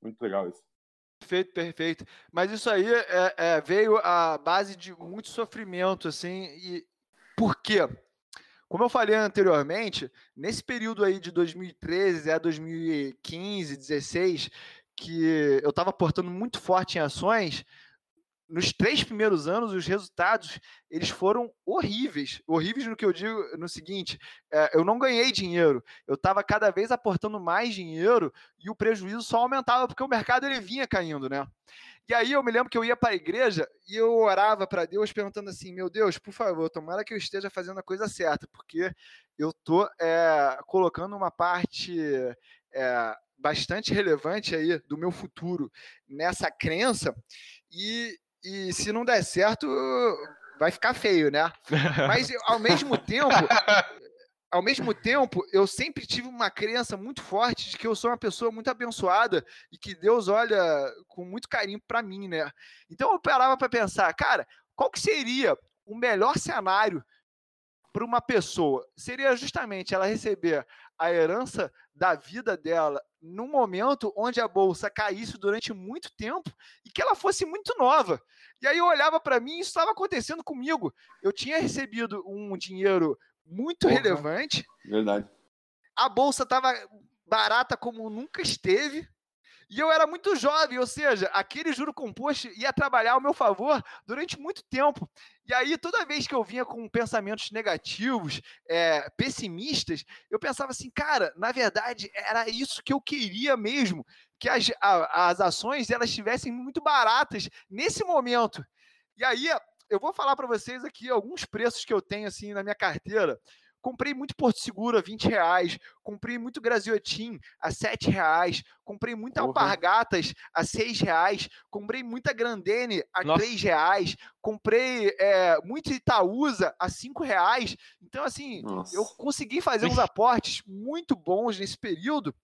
Muito legal isso. Perfeito, perfeito. Mas isso aí veio à base de muito sofrimento, assim, e... Por quê? Como eu falei anteriormente, nesse período aí de 2013 a 2015, 2016, que eu estava aportando muito forte em ações, nos 3 primeiros anos os resultados eles foram horríveis. Horríveis no que eu digo no seguinte, eu não ganhei dinheiro, eu estava cada vez aportando mais dinheiro e o prejuízo só aumentava porque o mercado ele vinha caindo, né? E aí eu me lembro que eu ia para a igreja e eu orava para Deus perguntando assim, meu Deus, por favor, tomara que eu esteja fazendo a coisa certa, porque eu estou colocando uma parte bastante relevante aí do meu futuro nessa crença e se não der certo vai ficar feio, né? Mas ao mesmo tempo, eu sempre tive uma crença muito forte de que eu sou uma pessoa muito abençoada e que Deus olha com muito carinho para mim, né? Então eu parava para pensar, cara, qual que seria o melhor cenário para uma pessoa? Seria justamente ela receber a herança da vida dela num momento onde a bolsa caísse durante muito tempo e que ela fosse muito nova. E aí eu olhava para mim e isso estava acontecendo comigo. Eu tinha recebido um dinheiro muito relevante. Verdade. A bolsa estava barata como nunca esteve. E eu era muito jovem, ou seja, aquele juro composto ia trabalhar ao meu favor durante muito tempo. E aí, toda vez que eu vinha com pensamentos negativos, pessimistas, eu pensava assim, cara, na verdade, era isso que eu queria mesmo, que as ações elas estivessem muito baratas nesse momento. E aí, eu vou falar para vocês aqui alguns preços que eu tenho assim na minha carteira. Comprei muito Porto Seguro a R$20, comprei muito Graziotin a R$7, comprei muita Alpargatas a R$6, comprei muita Grandene a R$3, comprei muito Itaúsa a R$5. Então, assim, eu consegui fazer uns aportes muito bons nesse período.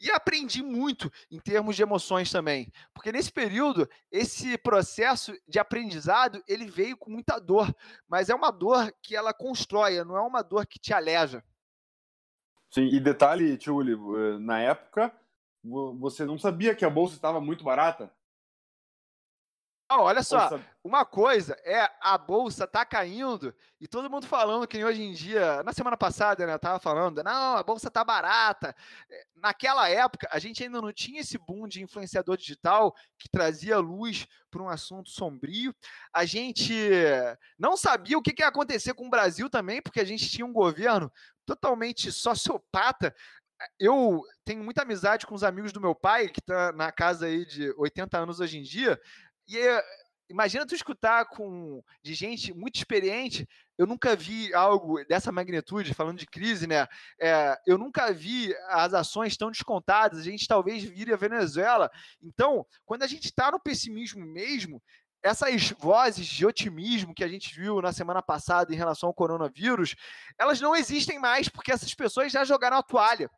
E aprendi muito em termos de emoções também, porque nesse período, esse processo de aprendizado, ele veio com muita dor, mas é uma dor que ela constrói, não é uma dor que te aleja. Sim, e detalhe, Túlio, na época, você não sabia que a bolsa estava muito barata? Ah, olha só, uma coisa é a bolsa tá caindo e todo mundo falando que hoje em dia, na semana passada, né, eu tava falando, não, a bolsa tá barata. Naquela época, a gente ainda não tinha esse boom de influenciador digital que trazia luz para um assunto sombrio. A gente não sabia o que ia acontecer com o Brasil também, porque a gente tinha um governo totalmente sociopata. Eu tenho muita amizade com os amigos do meu pai, que tá na casa aí de 80 anos hoje em dia. E imagina tu escutar de gente muito experiente, eu nunca vi algo dessa magnitude, falando de crise, né? Eu nunca vi as ações tão descontadas, a gente talvez vire a Venezuela. Então, quando a gente está no pessimismo mesmo, essas vozes de otimismo que a gente viu na semana passada em relação ao coronavírus, elas não existem mais, porque essas pessoas já jogaram a toalha.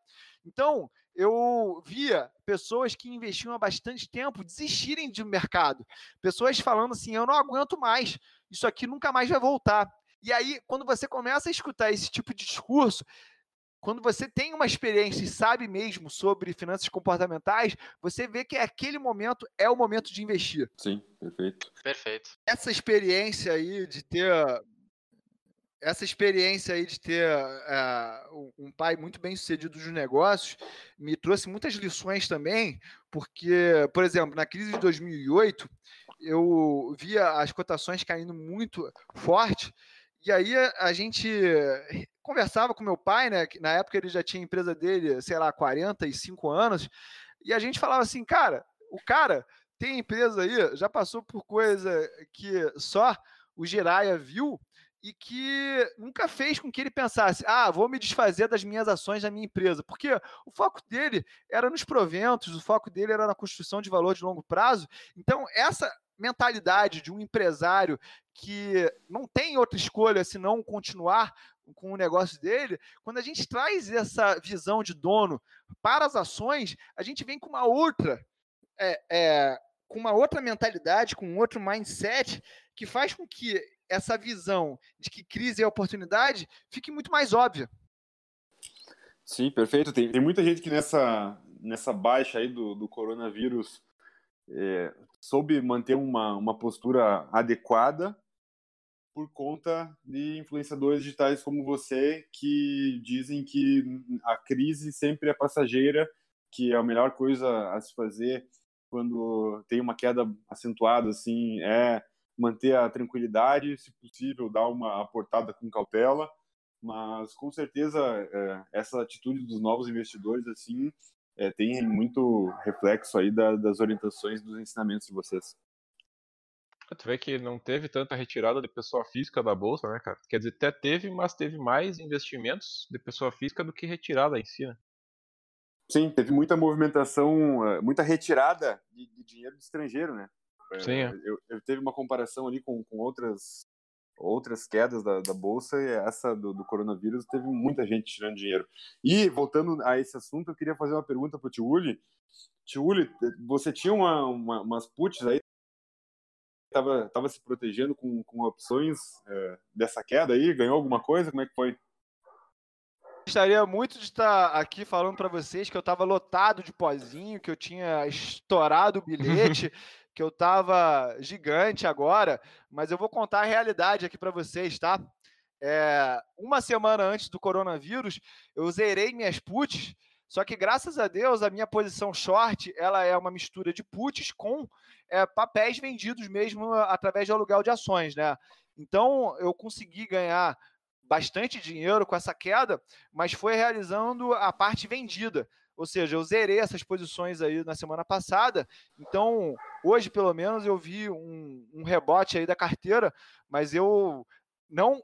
Então, eu via pessoas que investiam há bastante tempo desistirem do mercado. Pessoas falando assim, eu não aguento mais, isso aqui nunca mais vai voltar. E aí, quando você começa a escutar esse tipo de discurso, quando você tem uma experiência e sabe mesmo sobre finanças comportamentais, você vê que aquele momento é o momento de investir. Sim, perfeito. Perfeito. Essa experiência aí de ter um pai muito bem sucedido nos negócios me trouxe muitas lições também, porque, por exemplo, na crise de 2008, eu via as cotações caindo muito forte, e aí a gente conversava com meu pai, né, que na época ele já tinha a empresa dele, sei lá, 45 anos, e a gente falava assim, cara, o cara tem empresa aí, já passou por coisa que só o Jiraya viu, e que nunca fez com que ele pensasse, vou me desfazer das minhas ações da minha empresa, porque o foco dele era nos proventos, o foco dele era na construção de valor de longo prazo. Então, essa mentalidade de um empresário que não tem outra escolha senão continuar com o negócio dele, quando a gente traz essa visão de dono para as ações, a gente vem com uma outra mentalidade, com um outro mindset, que faz com que essa visão de que crise é oportunidade fique muito mais óbvia. Sim, perfeito. Tem muita gente que nessa baixa aí do coronavírus soube manter uma postura adequada por conta de influenciadores digitais como você, que dizem que a crise sempre é passageira, que a melhor coisa a se fazer quando tem uma queda acentuada assim é manter a tranquilidade, se possível, dar uma aportada com cautela, mas com certeza essa atitude dos novos investidores assim tem muito reflexo aí das orientações, dos ensinamentos de vocês. Tu vê que não teve tanta retirada de pessoa física da bolsa, né, cara? Quer dizer, até teve, mas teve mais investimentos de pessoa física do que retirada em si, né? Sim, teve muita movimentação, muita retirada de dinheiro de estrangeiro, né? Sim, é. Eu teve uma comparação ali com outras quedas da Bolsa, e essa do coronavírus teve muita gente tirando dinheiro. E, voltando a esse assunto, eu queria fazer uma pergunta para o Túlio. Túlio, você tinha umas puts aí, estava se protegendo com opções dessa queda aí, ganhou alguma coisa? Como é que foi? Gostaria muito de estar aqui falando para vocês que eu estava lotado de pozinho, que eu tinha estourado o bilhete, que eu estava gigante agora, mas eu vou contar a realidade aqui para vocês, tá? Uma semana antes do coronavírus, eu zerei minhas puts, só que graças a Deus a minha posição short ela é uma mistura de puts com papéis vendidos mesmo através de aluguel de ações, né? Então eu consegui ganhar bastante dinheiro com essa queda, mas foi realizando a parte vendida. Ou seja, eu zerei essas posições aí na semana passada. Então, hoje, pelo menos, eu vi um rebote aí da carteira, mas eu não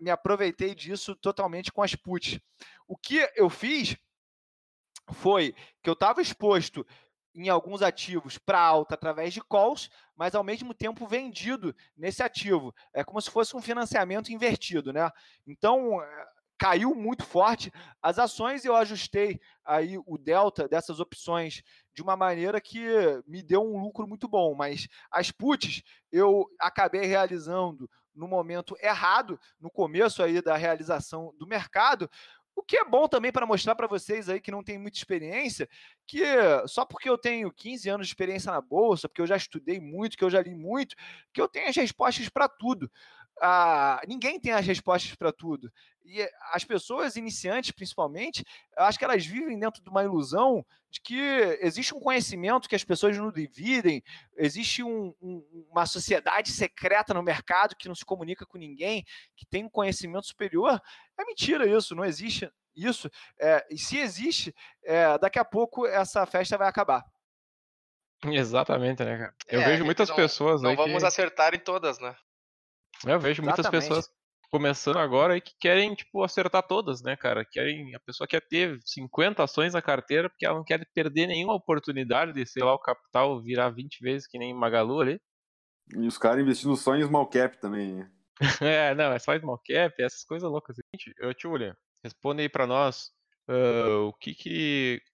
me aproveitei disso totalmente com as puts. O que eu fiz foi que eu estava exposto em alguns ativos para alta através de calls, mas ao mesmo tempo vendido nesse ativo. É como se fosse um financiamento invertido, né? Então, caiu muito forte as ações e eu ajustei aí o delta dessas opções de uma maneira que me deu um lucro muito bom, mas as puts eu acabei realizando no momento errado, no começo aí da realização do mercado, o que é bom também para mostrar para vocês aí que não tem muita experiência, que só porque eu tenho 15 anos de experiência na Bolsa, porque eu já estudei muito, que eu já li muito, que eu tenho as respostas para tudo. Ninguém tem as respostas para tudo. E as pessoas iniciantes, principalmente, acho que elas vivem dentro de uma ilusão de que existe um conhecimento que as pessoas não dividem, existe uma sociedade secreta no mercado que não se comunica com ninguém, que tem um conhecimento superior. É mentira isso, não existe isso. E se existe, daqui a pouco essa festa vai acabar. Exatamente, né, cara? Eu vejo muitas pessoas... Não aí vamos acertar em todas, né? Eu vejo muitas pessoas começando agora e que querem, tipo, acertar todas, né, cara? A pessoa quer ter 50 ações na carteira porque ela não quer perder nenhuma oportunidade de, sei lá, o capital virar 20 vezes que nem Magalu ali. E os caras investindo só em small cap também, né? Não, é só small cap, essas coisas loucas. Gente, Túlio, responde aí pra nós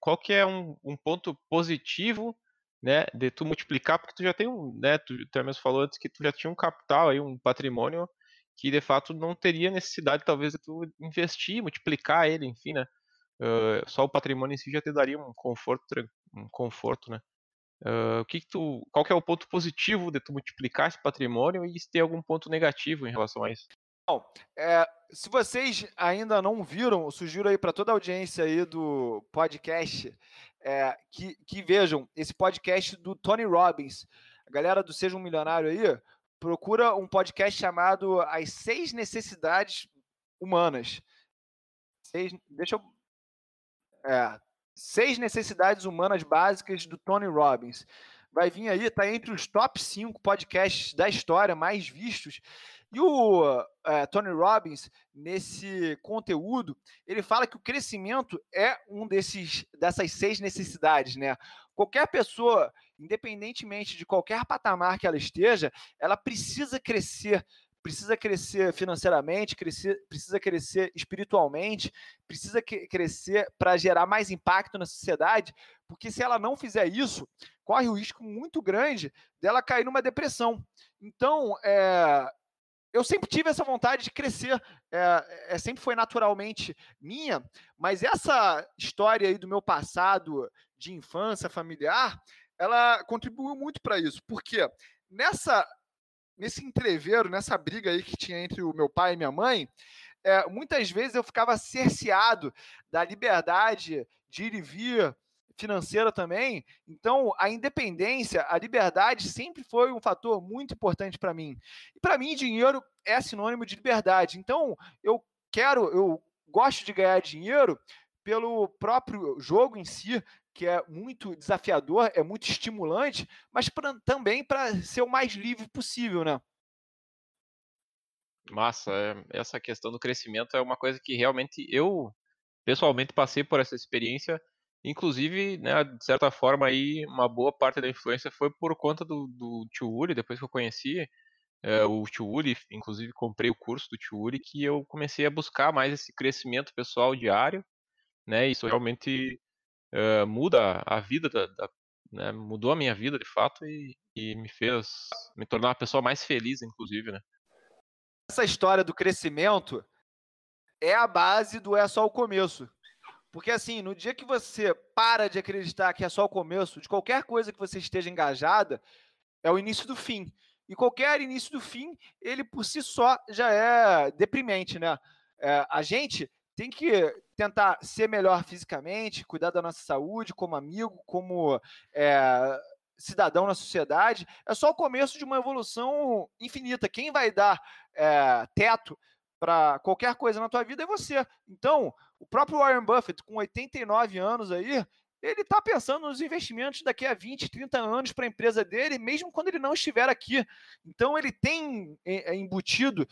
qual que é um ponto positivo, né, de tu multiplicar, porque tu já tem tu mesmo falou antes que tu já tinha um capital aí, um patrimônio que de fato não teria necessidade talvez de tu investir, multiplicar ele, enfim, né? Só o patrimônio em si já te daria um conforto, né? Qual que é o ponto positivo de tu multiplicar esse patrimônio e se tem algum ponto negativo em relação a isso? Bom, se vocês ainda não viram, eu sugiro aí para toda a audiência aí do podcast que vejam esse podcast do Tony Robbins. A galera do Seja um Milionário aí procura um podcast chamado As 6 Necessidades Humanas. 6 Necessidades Humanas Básicas do Tony Robbins. Vai vir aí, tá entre os top 5 podcasts da história mais vistos. E o Tony Robbins, nesse conteúdo, ele fala que o crescimento é um dessas 6 necessidades, né? Qualquer pessoa, independentemente de qualquer patamar que ela esteja, ela precisa crescer financeiramente, precisa crescer espiritualmente, precisa crescer para gerar mais impacto na sociedade, porque se ela não fizer isso, corre o risco muito grande dela cair numa depressão. Então, eu sempre tive essa vontade de crescer, sempre foi naturalmente minha, mas essa história aí do meu passado de infância familiar, ela contribuiu muito para isso, porque nesse entrevero, nessa briga aí que tinha entre o meu pai e minha mãe, muitas vezes eu ficava cerceado da liberdade de ir e vir, financeira também. Então, a independência, a liberdade sempre foi um fator muito importante para mim. E para mim, dinheiro é sinônimo de liberdade. Então, eu gosto de ganhar dinheiro pelo próprio jogo em si, que é muito desafiador, é muito estimulante, mas também para ser o mais livre possível, né? Massa, essa questão do crescimento é uma coisa que realmente eu, pessoalmente, passei por essa experiência. Inclusive, né, de certa forma, aí, uma boa parte da influência foi por conta do Túlio. Depois que eu conheci o Túlio, inclusive comprei o curso do Túlio, que eu comecei a buscar mais esse crescimento pessoal diário, né? Isso realmente muda a vida, né, mudou a minha vida, de fato, e me fez me tornar uma pessoa mais feliz, inclusive, né? Essa história do crescimento é a base do é só o começo. Porque assim, no dia que você para de acreditar que é só o começo de qualquer coisa que você esteja engajada, é o início do fim. E qualquer início do fim, ele por si só já é deprimente, né? A gente tem que tentar ser melhor fisicamente, cuidar da nossa saúde como amigo, como cidadão na sociedade. É só o começo de uma evolução infinita. Quem vai dar teto para qualquer coisa na tua vida é você. Então, o próprio Warren Buffett, com 89 anos aí, ele está pensando nos investimentos daqui a 20, 30 anos para a empresa dele, mesmo quando ele não estiver aqui. Então, ele tem embutido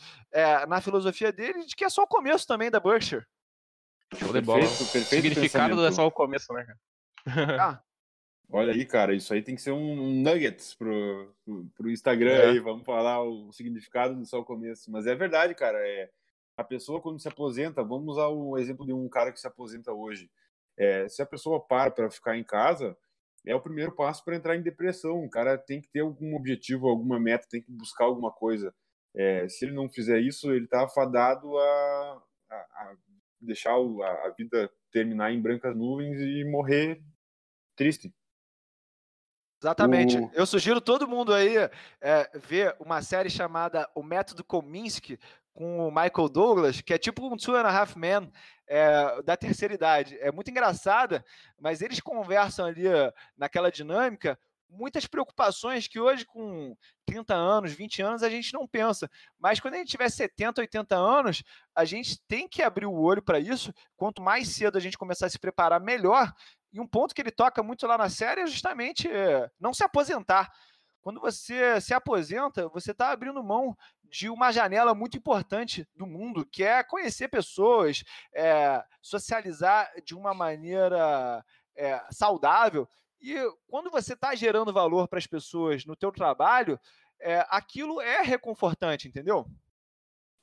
na filosofia dele de que é só o começo também da Berkshire. Perfeito. Significado é só o começo, né, cara? Olha aí, cara, isso aí tem que ser um nuggets pro Instagram aí, vamos falar o significado do só o começo. Mas é verdade, cara, a pessoa quando se aposenta, vamos usar o exemplo de um cara que se aposenta hoje. Se a pessoa para ficar em casa, é o primeiro passo para entrar em depressão. O cara tem que ter algum objetivo, alguma meta, tem que buscar alguma coisa. Se ele não fizer isso, ele está afadado a deixar a vida terminar em brancas nuvens e morrer triste. Exatamente. Eu sugiro todo mundo aí ver uma série chamada O Método Kominsky, com o Michael Douglas, que é tipo um 2.5 Men da terceira idade. É muito engraçada, mas eles conversam ali naquela dinâmica muitas preocupações que hoje com 30 anos, 20 anos, a gente não pensa. Mas quando a gente tiver 70, 80 anos, a gente tem que abrir o olho para isso. Quanto mais cedo a gente começar a se preparar, melhor. E um ponto que ele toca muito lá na série é justamente não se aposentar. Quando você se aposenta, você está abrindo mão de uma janela muito importante do mundo, que é conhecer pessoas, socializar de uma maneira saudável. E quando você está gerando valor para as pessoas no teu trabalho, aquilo é reconfortante, entendeu?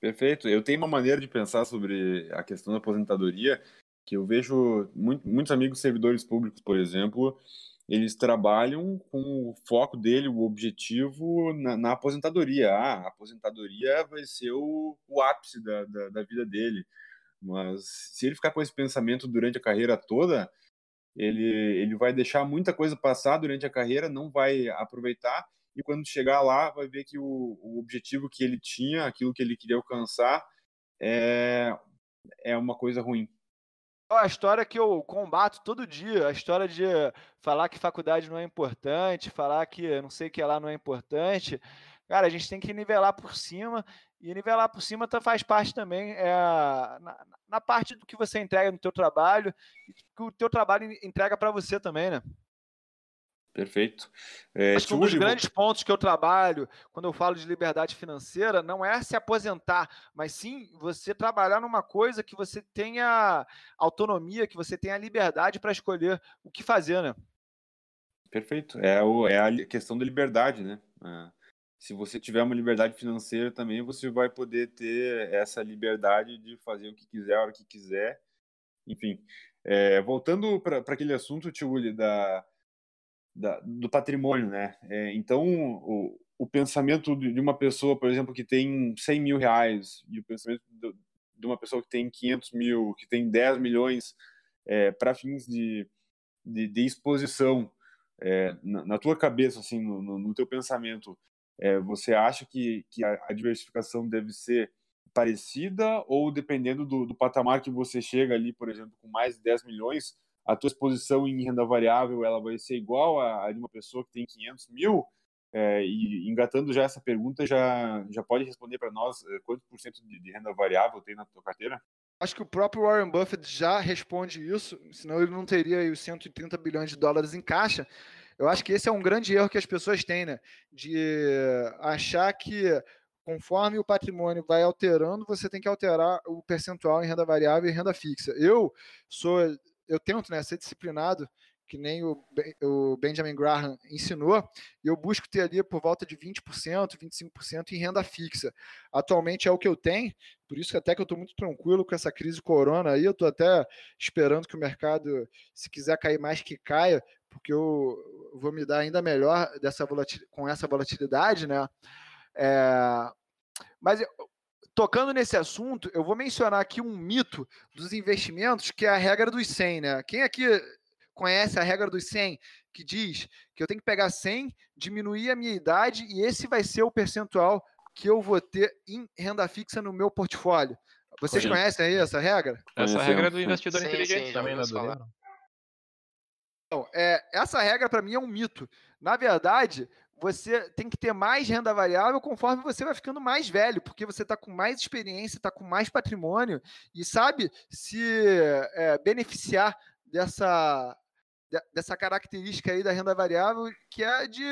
Perfeito. Eu tenho uma maneira de pensar sobre a questão da aposentadoria, que eu vejo muitos amigos servidores públicos, por exemplo, eles trabalham com o foco dele, o objetivo na aposentadoria. Ah, a aposentadoria vai ser o ápice da vida dele. Mas se ele ficar com esse pensamento durante a carreira toda, ele vai deixar muita coisa passar durante a carreira, não vai aproveitar, e quando chegar lá vai ver que o objetivo que ele tinha, aquilo que ele queria alcançar, é uma coisa ruim. A história que eu combato todo dia, a história de falar que faculdade não é importante, falar que não sei o que lá não é importante. Cara, a gente tem que nivelar por cima, e nivelar por cima faz parte também na parte do que você entrega no teu trabalho, e que o teu trabalho entrega para você também, né? Perfeito. Acho que um dos grandes pontos que eu trabalho quando eu falo de liberdade financeira não é se aposentar, mas sim você trabalhar numa coisa que você tenha autonomia, que você tenha liberdade para escolher o que fazer, né? Perfeito. É a questão da liberdade, né? Se você tiver uma liberdade financeira também, você vai poder ter essa liberdade de fazer o que quiser, a hora que quiser. Enfim, voltando para aquele assunto, Túlio, do patrimônio, né? Então, o pensamento de uma pessoa, por exemplo, que tem 100 mil reais, e o pensamento de uma pessoa que tem 500 mil, que tem 10 milhões, para fins de exposição, na tua cabeça, assim, no teu pensamento, você acha que a diversificação deve ser parecida, ou dependendo do patamar que você chega ali, por exemplo, com mais de 10 milhões, a tua exposição em renda variável ela vai ser igual a de uma pessoa que tem 500 mil? E engatando já essa pergunta, já pode responder para nós quanto por cento de renda variável tem na tua carteira? Acho que o próprio Warren Buffett já responde isso, senão ele não teria aí os 130 bilhões de dólares em caixa. Eu acho que esse é um grande erro que as pessoas têm, né? De achar que conforme o patrimônio vai alterando, você tem que alterar o percentual em renda variável e renda fixa. Eu tento, né, ser disciplinado, que nem o Benjamin Graham ensinou, e eu busco ter ali por volta de 20%, 25% em renda fixa. Atualmente é o que eu tenho, por isso que até que eu estou muito tranquilo com essa crise corona aí, eu estou até esperando que o mercado, se quiser cair mais, que caia, porque eu vou me dar ainda melhor com essa volatilidade, né? Mas tocando nesse assunto, eu vou mencionar aqui um mito dos investimentos, que é a regra dos 100, né? Quem aqui conhece a regra dos 100, que diz que eu tenho que pegar 100, diminuir a minha idade, e esse vai ser o percentual que eu vou ter em renda fixa no meu portfólio. Vocês conhecem aí essa regra? Essa regra é do investidor inteligente, sim, também, né? Então, essa regra para mim é um mito. Na verdade, você tem que ter mais renda variável conforme você vai ficando mais velho, porque você está com mais experiência, está com mais patrimônio e sabe se beneficiar dessa característica aí da renda variável, que é de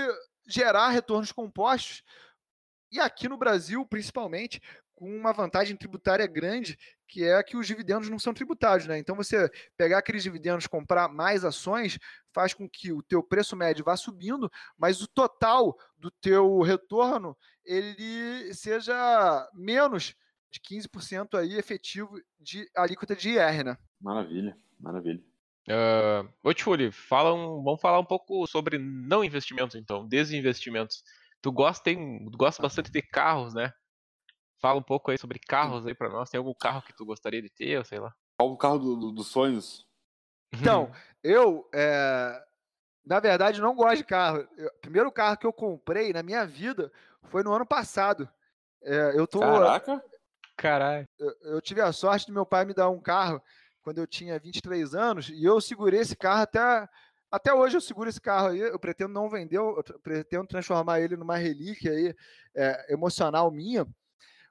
gerar retornos compostos. E aqui no Brasil, principalmente, com uma vantagem tributária grande, que é que os dividendos não são tributados, né? Então, você pegar aqueles dividendos, comprar mais ações, faz com que o teu preço médio vá subindo, mas o total do teu retorno, ele seja menos de 15% aí efetivo de alíquota de IR, né? Maravilha, maravilha. Ô, Túlio, vamos falar um pouco sobre não investimentos, então, desinvestimentos. Tu gosta bastante de carros, né? Fala um pouco aí sobre carros aí pra nós. Tem algum carro que tu gostaria de ter, ou sei lá? Qual o carro dos sonhos? Então, eu, na verdade, não gosto de carro. O primeiro carro que eu comprei na minha vida foi no ano passado. Caraca? Caralho. Eu tive a sorte do meu pai me dar um carro quando eu tinha 23 anos, e eu segurei esse carro até hoje eu seguro esse carro aí, eu pretendo não vender, eu pretendo transformar ele numa relíquia aí, emocional minha.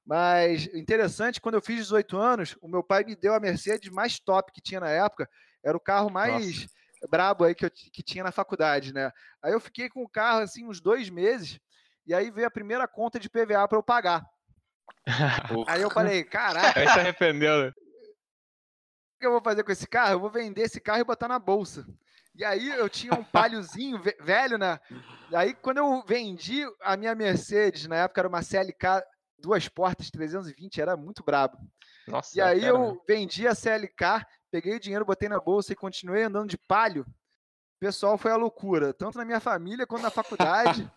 Mas interessante, quando eu fiz 18 anos, o meu pai me deu a Mercedes mais top que tinha na época, era o carro mais brabo aí que tinha na faculdade, né? Aí eu fiquei com o carro assim uns 2 meses, e aí veio a primeira conta de PVA para eu pagar. Aí eu falei, caraca... Aí se arrependeu, né? O que eu vou fazer com esse carro? Eu vou vender esse carro e botar na bolsa. E aí eu tinha um Paliozinho velho, né? Aí quando eu vendi a minha Mercedes, na época era uma CLK 2 portas, 320, era muito brabo. Nossa, e aí eu vendi a CLK, peguei o dinheiro, botei na bolsa e continuei andando de Palio. O pessoal foi à loucura, tanto na minha família quanto na faculdade.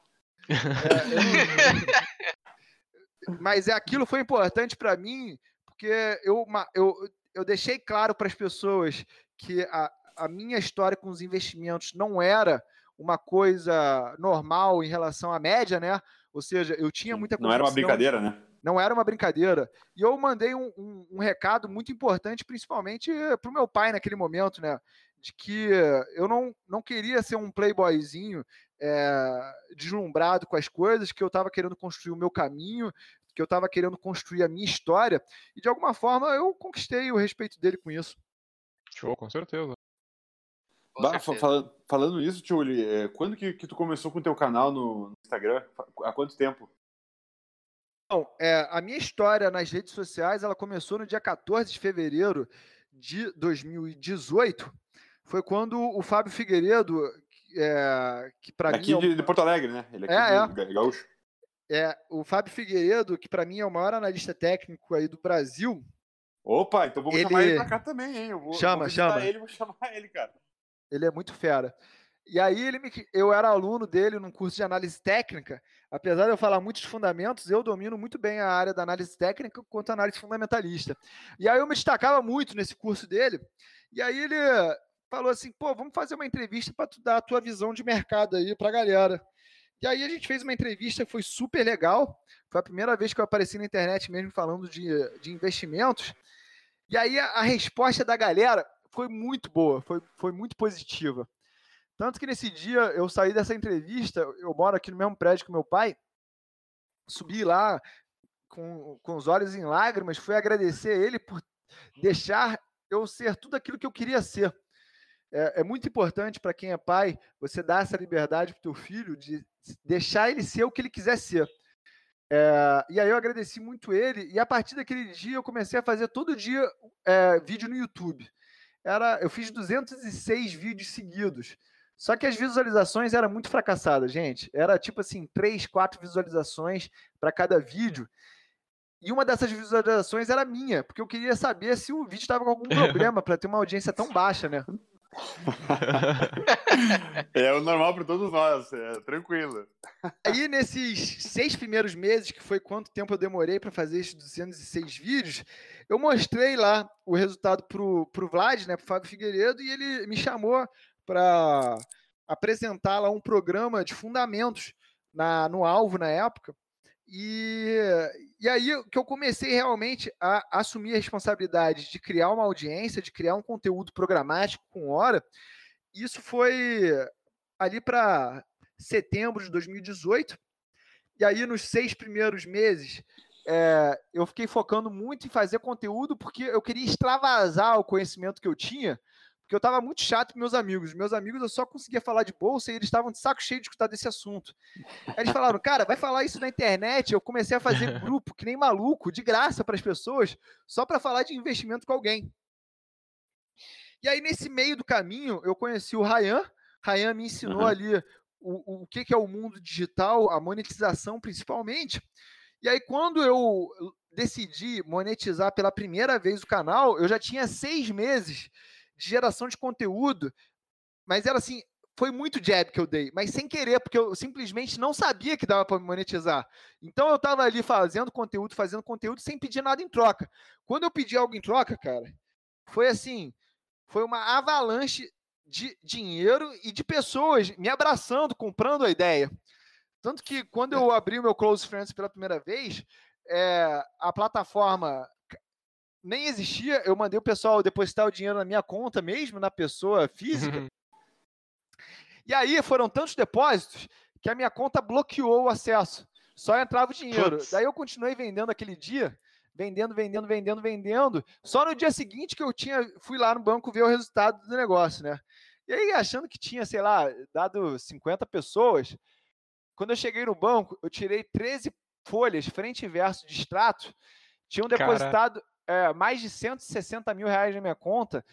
Mas aquilo foi importante para mim, porque eu deixei claro para as pessoas que a minha história com os investimentos não era uma coisa normal em relação à média, né? Ou seja, eu tinha muita coisa. Não era uma brincadeira, né? Não era uma brincadeira. E eu mandei um recado muito importante, principalmente para o meu pai naquele momento, né? De que eu não queria ser um playboyzinho deslumbrado com as coisas, que eu estava querendo construir o meu caminho, que eu estava querendo construir a minha história, e de alguma forma eu conquistei o respeito dele com isso. Show, com certeza. Falando nisso, Túlio, quando que tu começou com o teu canal no Instagram? Há quanto tempo? Bom, a minha história nas redes sociais, ela começou no dia 14 de fevereiro de 2018, foi quando o Fábio Figueiredo, que para mim... de Porto Alegre, né? Ele aqui de Gaúcho. O Fábio Figueiredo, que para mim é o maior analista técnico aí do Brasil... Opa, então vamos chamar ele pra cá também, hein? Vou chamar ele, cara. Ele é muito fera. E aí eu era aluno dele num curso de análise técnica. Apesar de eu falar muitos fundamentos, eu domino muito bem a área da análise técnica quanto a análise fundamentalista. E aí eu me destacava muito nesse curso dele. E aí ele falou assim, pô, vamos fazer uma entrevista para tu dar a tua visão de mercado aí pra galera. E aí a gente fez uma entrevista que foi super legal. Foi a primeira vez que eu apareci na internet mesmo falando de investimentos. E aí a resposta da galera foi muito boa, foi muito positiva. Tanto que nesse dia eu saí dessa entrevista, eu moro aqui no mesmo prédio que meu pai, subi lá com os olhos em lágrimas, fui agradecer a ele por deixar eu ser tudo aquilo que eu queria ser. É muito importante para quem é pai, você dar essa liberdade para o teu filho de deixar ele ser o que ele quiser ser. E aí eu agradeci muito ele, e a partir daquele dia eu comecei a fazer todo dia vídeo no YouTube. Eu fiz 206 vídeos seguidos, só que as visualizações eram muito fracassadas, gente. Era tipo assim, 3, 4 visualizações para cada vídeo. E uma dessas visualizações era minha, porque eu queria saber se o vídeo estava com algum problema para ter uma audiência tão baixa, né? É o normal para todos nós, tranquilo. Aí nesses 6 primeiros meses, que foi quanto tempo eu demorei para fazer esses 206 vídeos, eu mostrei lá o resultado pro Vlad, né, pro Fábio Figueiredo, e ele me chamou para apresentar lá um programa de fundamentos no Alvo na época. E aí que eu comecei realmente a assumir a responsabilidade de criar uma audiência, de criar um conteúdo programático com hora. Isso foi ali para setembro de 2018. E aí nos 6 primeiros meses eu fiquei focando muito em fazer conteúdo porque eu queria extravasar o conhecimento que eu tinha, porque eu estava muito chato com meus amigos. Meus amigos, eu só conseguia falar de bolsa e eles estavam de saco cheio de escutar desse assunto. Aí eles falaram, cara, vai falar isso na internet. Eu comecei a fazer grupo, que nem maluco, de graça para as pessoas, só para falar de investimento com alguém. E aí, nesse meio do caminho, eu conheci o Ryan. Ryan me ensinou ali o que é o mundo digital, a monetização principalmente. E aí, quando eu decidi monetizar pela primeira vez o canal, eu já tinha 6 meses de geração de conteúdo, mas era assim, foi muito jab que eu dei, mas sem querer, porque eu simplesmente não sabia que dava para monetizar. Então eu estava ali fazendo conteúdo sem pedir nada em troca. Quando eu pedi algo em troca, cara, foi assim, foi uma avalanche de dinheiro e de pessoas me abraçando, comprando a ideia. Tanto que quando eu abri o meu Close Friends pela primeira vez, a plataforma nem existia, eu mandei o pessoal depositar o dinheiro na minha conta mesmo, na pessoa física. E aí foram tantos depósitos que a minha conta bloqueou o acesso. Só entrava o dinheiro. Daí eu continuei vendendo aquele dia, vendendo. Só no dia seguinte que fui lá no banco ver o resultado do negócio, né? E aí achando que tinha, sei lá, dado 50 pessoas, quando eu cheguei no banco, eu tirei 13 folhas, frente e verso de extrato, tinham depositado... mais de 160 mil reais na minha conta,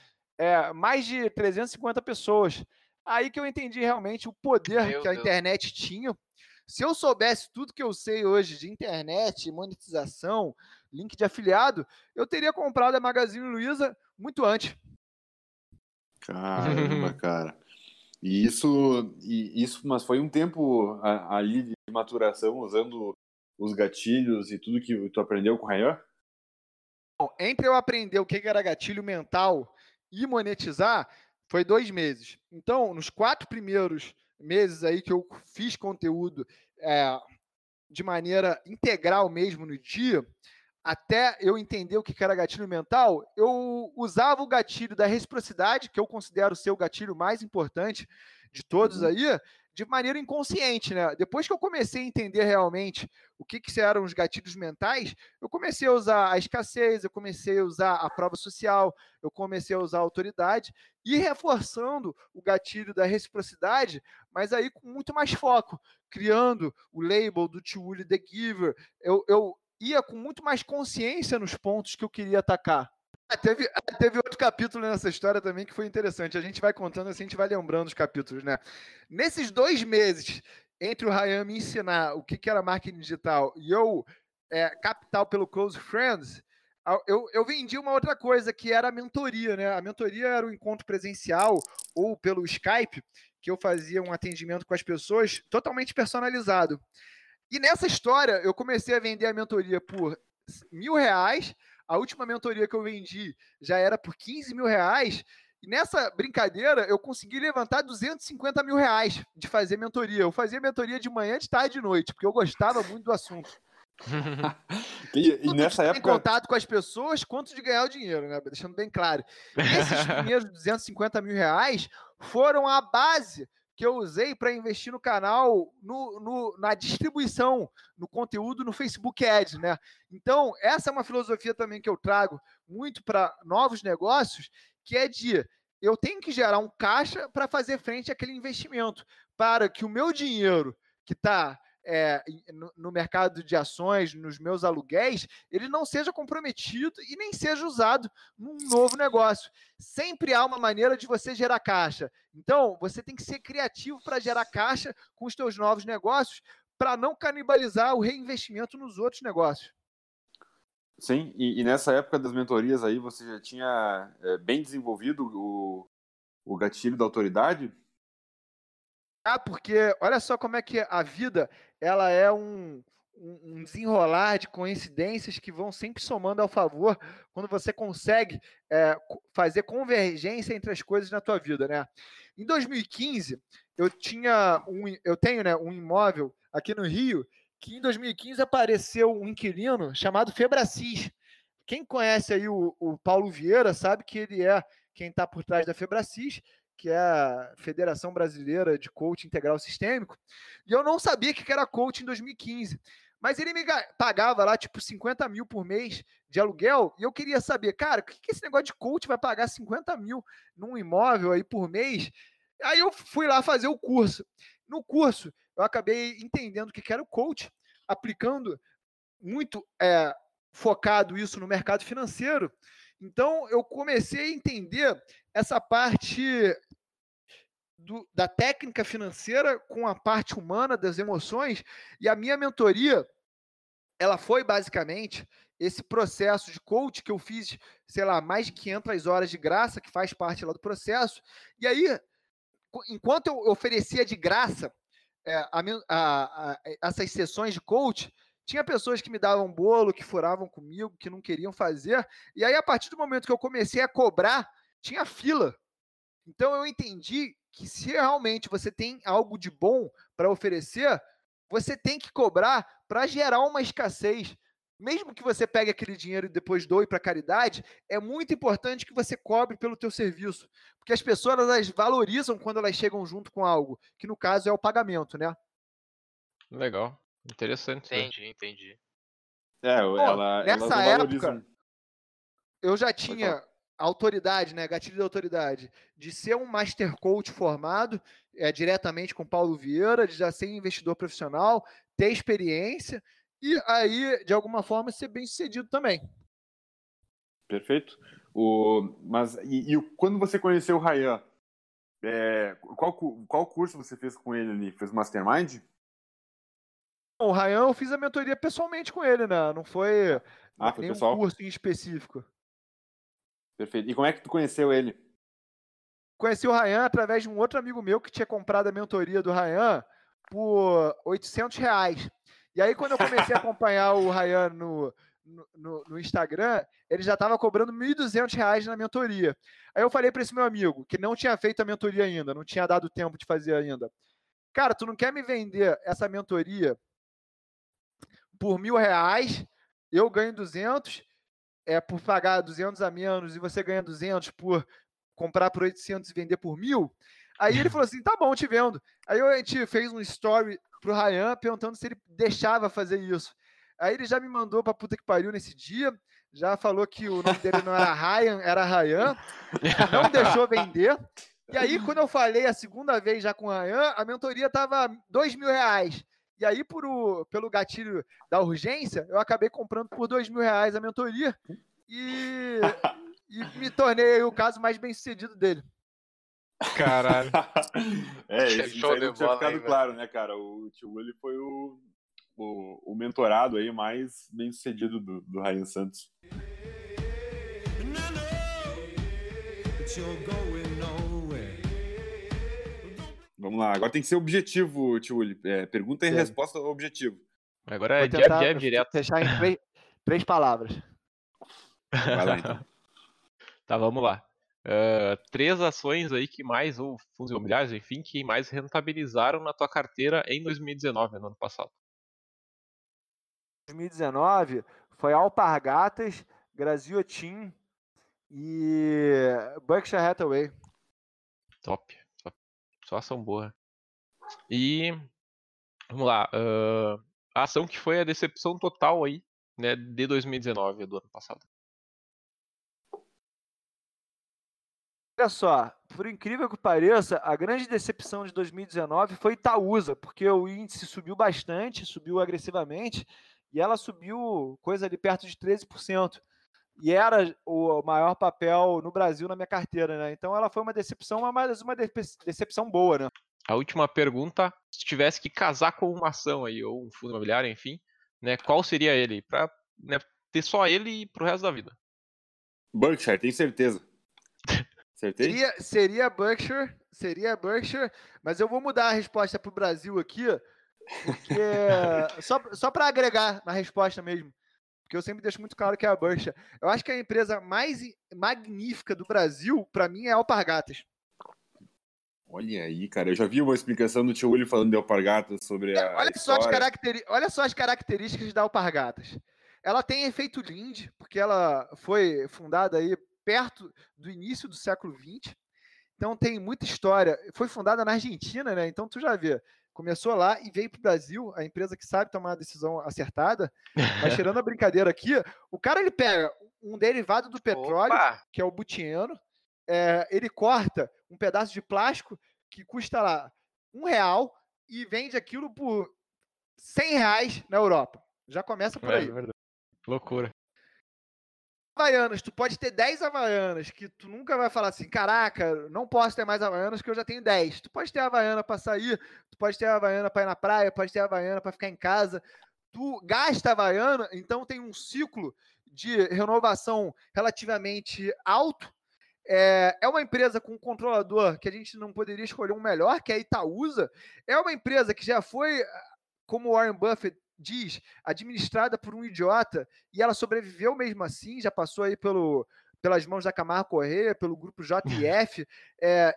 mais de 350 pessoas. Aí que eu entendi realmente o poder que a internet tinha. Se eu soubesse tudo que eu sei hoje de internet, monetização, link de afiliado, eu teria comprado a Magazine Luiza muito antes. Caramba, cara. E isso, mas foi um tempo ali de maturação, usando os gatilhos e tudo que tu aprendeu com o Ryan? Bom, entre eu aprender o que era gatilho mental e monetizar, foi 2 meses. Então, nos 4 primeiros meses aí que eu fiz conteúdo de maneira integral mesmo no dia, até eu entender o que era gatilho mental, eu usava o gatilho da reciprocidade, que eu considero ser o gatilho mais importante de todos aí, de maneira inconsciente, né? Depois que eu comecei a entender realmente o que eram os gatilhos mentais, eu comecei a usar a escassez, eu comecei a usar a prova social, eu comecei a usar a autoridade, e reforçando o gatilho da reciprocidade, mas aí com muito mais foco, criando o label do Túlio The Giver. Eu ia com muito mais consciência nos pontos que eu queria atacar. Teve outro capítulo nessa história também que foi interessante. A gente vai contando assim, a gente vai lembrando os capítulos, né? Nesses 2 meses, entre o Ryan me ensinar o que era marketing digital e eu capital pelo Close Friends, eu vendi uma outra coisa que era a mentoria, né? A mentoria era um encontro presencial ou pelo Skype, que eu fazia um atendimento com as pessoas totalmente personalizado. E nessa história, eu comecei a vender a mentoria por R$1.000. A última mentoria que eu vendi já era por R$15.000. E nessa brincadeira, eu consegui levantar R$250.000 de fazer mentoria. Eu fazia mentoria de manhã, de tarde e de noite, porque eu gostava muito do assunto. E nessa época... Tanto de ter contato com as pessoas, quanto de ganhar o dinheiro, né? Deixando bem claro. E esses primeiros R$250.000 foram a base que eu usei para investir no canal, na distribuição, no conteúdo, no Facebook Ads, né? Então, essa é uma filosofia também que eu trago muito para novos negócios, que é de, eu tenho que gerar um caixa para fazer frente àquele investimento, para que o meu dinheiro, que está no mercado de ações, nos meus aluguéis, ele não seja comprometido e nem seja usado num novo negócio. Sempre há uma maneira de você gerar caixa. Então, você tem que ser criativo para gerar caixa com os seus novos negócios, para não canibalizar o reinvestimento nos outros negócios. Sim, e nessa época das mentorias aí, você já tinha bem desenvolvido o gatilho da autoridade? Ah, porque olha só como é que a vida, ela é um desenrolar de coincidências que vão sempre somando ao favor quando você consegue fazer convergência entre as coisas na tua vida, né? Em 2015, eu tenho, né, um imóvel aqui no Rio, que em 2015 apareceu um inquilino chamado Febracis. Quem conhece aí o Paulo Vieira sabe que ele é quem está por trás da Febracis, que é a Federação Brasileira de Coach Integral Sistêmico, e eu não sabia que era coach em 2015, mas ele me pagava lá, tipo, 50 mil por mês de aluguel, e eu queria saber, cara, o que esse negócio de coach vai pagar 50 mil num imóvel aí por mês? Aí eu fui lá fazer o curso. No curso, eu acabei entendendo o que era o coach, aplicando muito focado isso no mercado financeiro. Então, eu comecei a entender essa parte da técnica financeira com a parte humana, das emoções, e a minha mentoria, ela foi basicamente esse processo de coach que eu fiz, sei lá, mais de 500 horas de graça, que faz parte lá do processo. E aí, enquanto eu oferecia de graça essas sessões de coach, tinha pessoas que me davam bolo, que furavam comigo, que não queriam fazer. E aí, a partir do momento que eu comecei a cobrar, tinha fila. Então, eu entendi que se realmente você tem algo de bom para oferecer, você tem que cobrar para gerar uma escassez. Mesmo que você pegue aquele dinheiro e depois doe para caridade, é muito importante que você cobre pelo teu serviço. Porque as pessoas, elas valorizam quando elas chegam junto com algo, que no caso é o pagamento, né? Legal. Interessante. Entendi. Nessa época, eu já tinha autoridade, né? Gatilho de autoridade, de ser um master coach formado diretamente com Paulo Vieira, de já ser investidor profissional, ter experiência e aí, de alguma forma, ser bem sucedido também. Perfeito. Quando você conheceu o Ryan, qual curso você fez com ele ali? Fez Mastermind? O Ryan, eu fiz a mentoria pessoalmente com ele, né? Não foi nenhum curso em específico. Perfeito. E como é que tu conheceu ele? Conheci o Ryan através de um outro amigo meu que tinha comprado a mentoria do Ryan por R$800. E aí, quando eu comecei a acompanhar o Ryan no Instagram, ele já estava cobrando R$1.200 na mentoria. Aí eu falei para esse meu amigo, que não tinha feito a mentoria ainda, não tinha dado tempo de fazer ainda. Cara, tu não quer me vender essa mentoria por R$1.000? Eu ganho 200 por pagar 200 a menos e você ganha 200 por comprar por 800 e vender por 1.000? Aí ele falou assim, tá bom, te vendo. Aí a gente fez um story pro Ryan perguntando se ele deixava fazer isso. Aí ele já me mandou pra puta que pariu nesse dia, já falou que o nome dele não era Ryan, era Ryan, não me deixou vender. E aí, quando eu falei a segunda vez já com o Ryan, a mentoria tava R$2.000. E aí, pelo gatilho da urgência, eu acabei comprando por R$2.000 a mentoria e me tornei o caso mais bem sucedido dele. Caralho. Isso show aí não tinha ficado aí, claro, né, cara? O Túlio foi o mentorado aí mais bem sucedido do Ryan Santos. Vamos lá, agora tem que ser objetivo, Túlio. Pergunta e resposta objetivo. Agora é jab direto. Deixar em três palavras. Vai lá, então. Tá, vamos lá. 3 ações aí que mais, ou fundos imobiliários, enfim, que mais rentabilizaram na tua carteira em 2019, no ano passado. 2019 foi Alpargatas, Graziotin e Berkshire Hathaway. Top. Só ação boa. E, vamos lá, a ação que foi a decepção total aí, né, de 2019, do ano passado. Olha só, por incrível que pareça, a grande decepção de 2019 foi Itaúsa, porque o índice subiu bastante, subiu agressivamente, e ela subiu coisa ali perto de 13%. E era o maior papel no Brasil na minha carteira, né? Então ela foi uma decepção, mas uma decepção boa, né? A última pergunta, se tivesse que casar com uma ação aí, ou um fundo imobiliário, enfim, né, qual seria ele? Para, né, ter só ele pro resto da vida. Berkshire, tenho certeza. Seria Berkshire, mas eu vou mudar a resposta para o Brasil aqui, porque só para agregar na resposta mesmo, porque eu sempre deixo muito claro que é a Berkshire. Eu acho que a empresa mais magnífica do Brasil, para mim, é a Alpargatas. Olha aí, cara, eu já vi uma explicação do Tio Willi falando de Alpargatas sobre a olha só as características da Alpargatas. Ela tem efeito Lind, porque ela foi fundada aí perto do início do século XX, então tem muita história. Foi fundada na Argentina, né? Então tu já vê, começou lá e veio para o Brasil, a empresa que sabe tomar uma decisão acertada. Mas tirando a brincadeira aqui, o cara ele pega um derivado do petróleo, que é o butiano, ele corta um pedaço de plástico que custa lá R$1 e vende aquilo por R$100 na Europa. Já começa por aí. Verdade. Loucura. Havaianas, tu pode ter 10 Havaianas, que tu nunca vai falar assim, caraca, não posso ter mais Havaianas que eu já tenho 10. Tu pode ter Havaiana para sair, tu pode ter Havaiana para ir na praia, pode ter Havaiana para ficar em casa. Tu gasta Havaiana, então tem um ciclo de renovação relativamente alto. É uma empresa com um controlador que a gente não poderia escolher um melhor, que é a Itaúsa. É uma empresa que já foi, como o Warren Buffett diz, administrada por um idiota, e ela sobreviveu mesmo assim, já passou aí pelas mãos da Camargo Correia, pelo grupo JF,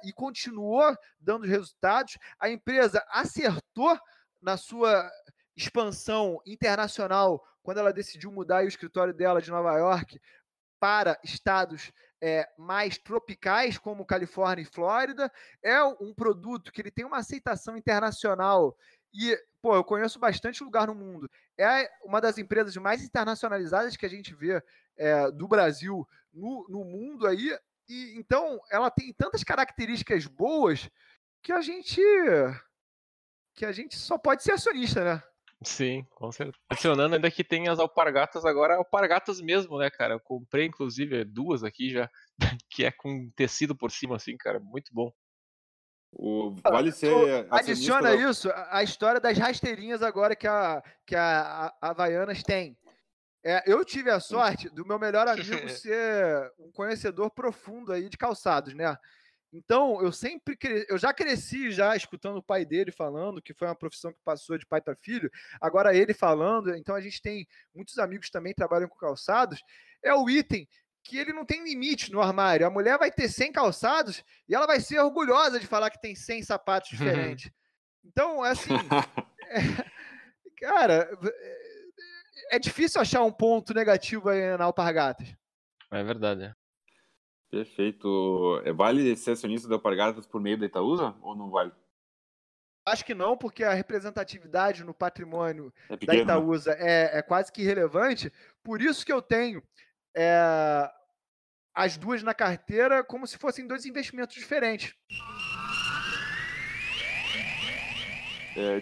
e continuou dando resultados. A empresa acertou na sua expansão internacional, quando ela decidiu mudar o escritório dela de Nova York para estados mais tropicais, como Califórnia e Flórida. É um produto que ele tem uma aceitação internacional. E, pô, eu conheço bastante lugar no mundo. É uma das empresas mais internacionalizadas que a gente vê do Brasil no mundo aí. E, então, ela tem tantas características boas que a gente só pode ser acionista, né? Sim, com certeza. Adicionando ainda que tem as Alpargatas agora, Alpargatas mesmo, né, cara? Eu comprei, inclusive, 2 aqui já, que é com tecido por cima, assim, cara, muito bom. Vale ser adiciona isso a história das rasteirinhas agora que a Havaianas tem. Eu tive a sorte do meu melhor amigo ser um conhecedor profundo aí de calçados, né? Então, eu já cresci já escutando o pai dele falando, que foi uma profissão que passou de pai para filho, agora ele falando, então a gente tem muitos amigos também que trabalham com calçados, é o item que ele não tem limite no armário, a mulher vai ter 100 calçados e ela vai ser orgulhosa de falar que tem 100 sapatos diferentes. Então, assim, cara, é difícil achar um ponto negativo aí na Alpargatas. É verdade, Perfeito. Vale ser acionista da Alpargatas por meio da Itaúsa ou não vale? Acho que não, porque a representatividade no patrimônio da Itaúsa é quase que irrelevante. Por isso que eu tenho as duas na carteira como se fossem dois investimentos diferentes.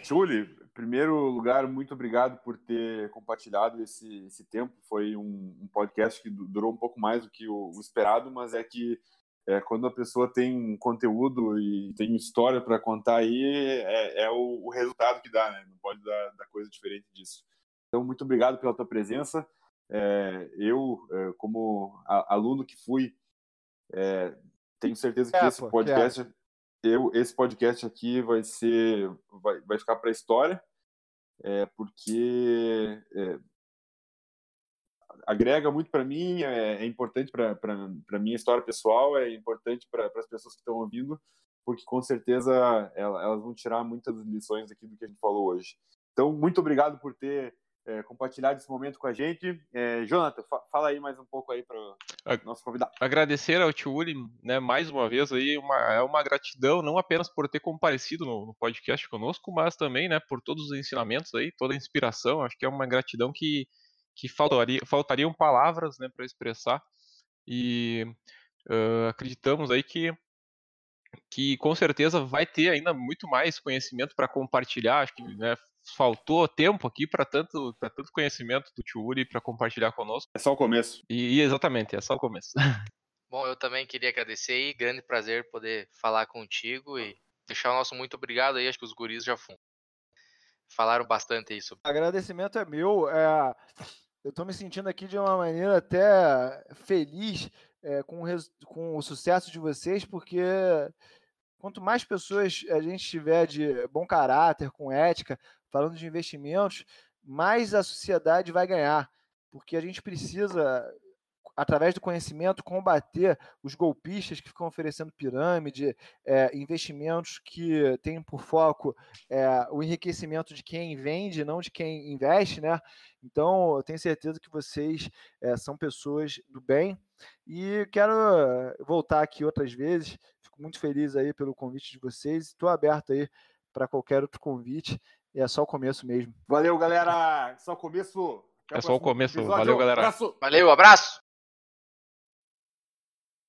Túlio, em primeiro lugar, muito obrigado por ter compartilhado esse tempo. Foi um podcast que durou um pouco mais do que o esperado, mas é que quando a pessoa tem um conteúdo e tem história para contar aí, é o resultado que dá, né? Não pode dar coisa diferente disso. Então, muito obrigado pela tua presença. Eu, como aluno que fui, tenho certeza que esse podcast... esse podcast aqui vai ficar para a história, porque agrega muito para mim, é importante para a minha história pessoal, é importante para as pessoas que estão ouvindo, porque com certeza elas vão tirar muitas lições aqui do que a gente falou hoje. Então, muito obrigado por ter compartilhado esse momento com a gente. Jonathan, fala aí mais um pouco aí para o nosso convidado. Agradecer ao Túlio, né, mais uma vez, aí, uma gratidão, não apenas por ter comparecido no podcast conosco, mas também, né, por todos os ensinamentos, aí, toda a inspiração. Acho que é uma gratidão que faltariam palavras, né, para expressar. E acreditamos aí que com certeza vai ter ainda muito mais conhecimento para compartilhar. Acho que, né, faltou tempo aqui para tanto conhecimento do Túlio para compartilhar conosco. É só o começo. E exatamente, é só o começo. Bom, eu também queria agradecer e grande prazer poder falar contigo e deixar o nosso muito obrigado aí, acho que os guris já falaram bastante aí sobre. Agradecimento é meu, eu estou me sentindo aqui de uma maneira até feliz com o sucesso de vocês, porque... quanto mais pessoas a gente tiver de bom caráter, com ética, falando de investimentos, mais a sociedade vai ganhar. Porque a gente precisa, através do conhecimento, combater os golpistas que ficam oferecendo pirâmide, investimentos que têm por foco o enriquecimento de quem vende, não de quem investe, né? Então, eu tenho certeza que vocês são pessoas do bem. E quero voltar aqui outras vezes. Muito feliz aí pelo convite de vocês. Estou aberto aí para qualquer outro convite. É só o começo mesmo. Valeu, galera. Só o começo. Até o próximo episódio. Valeu, galera. Abraço. Valeu, abraço.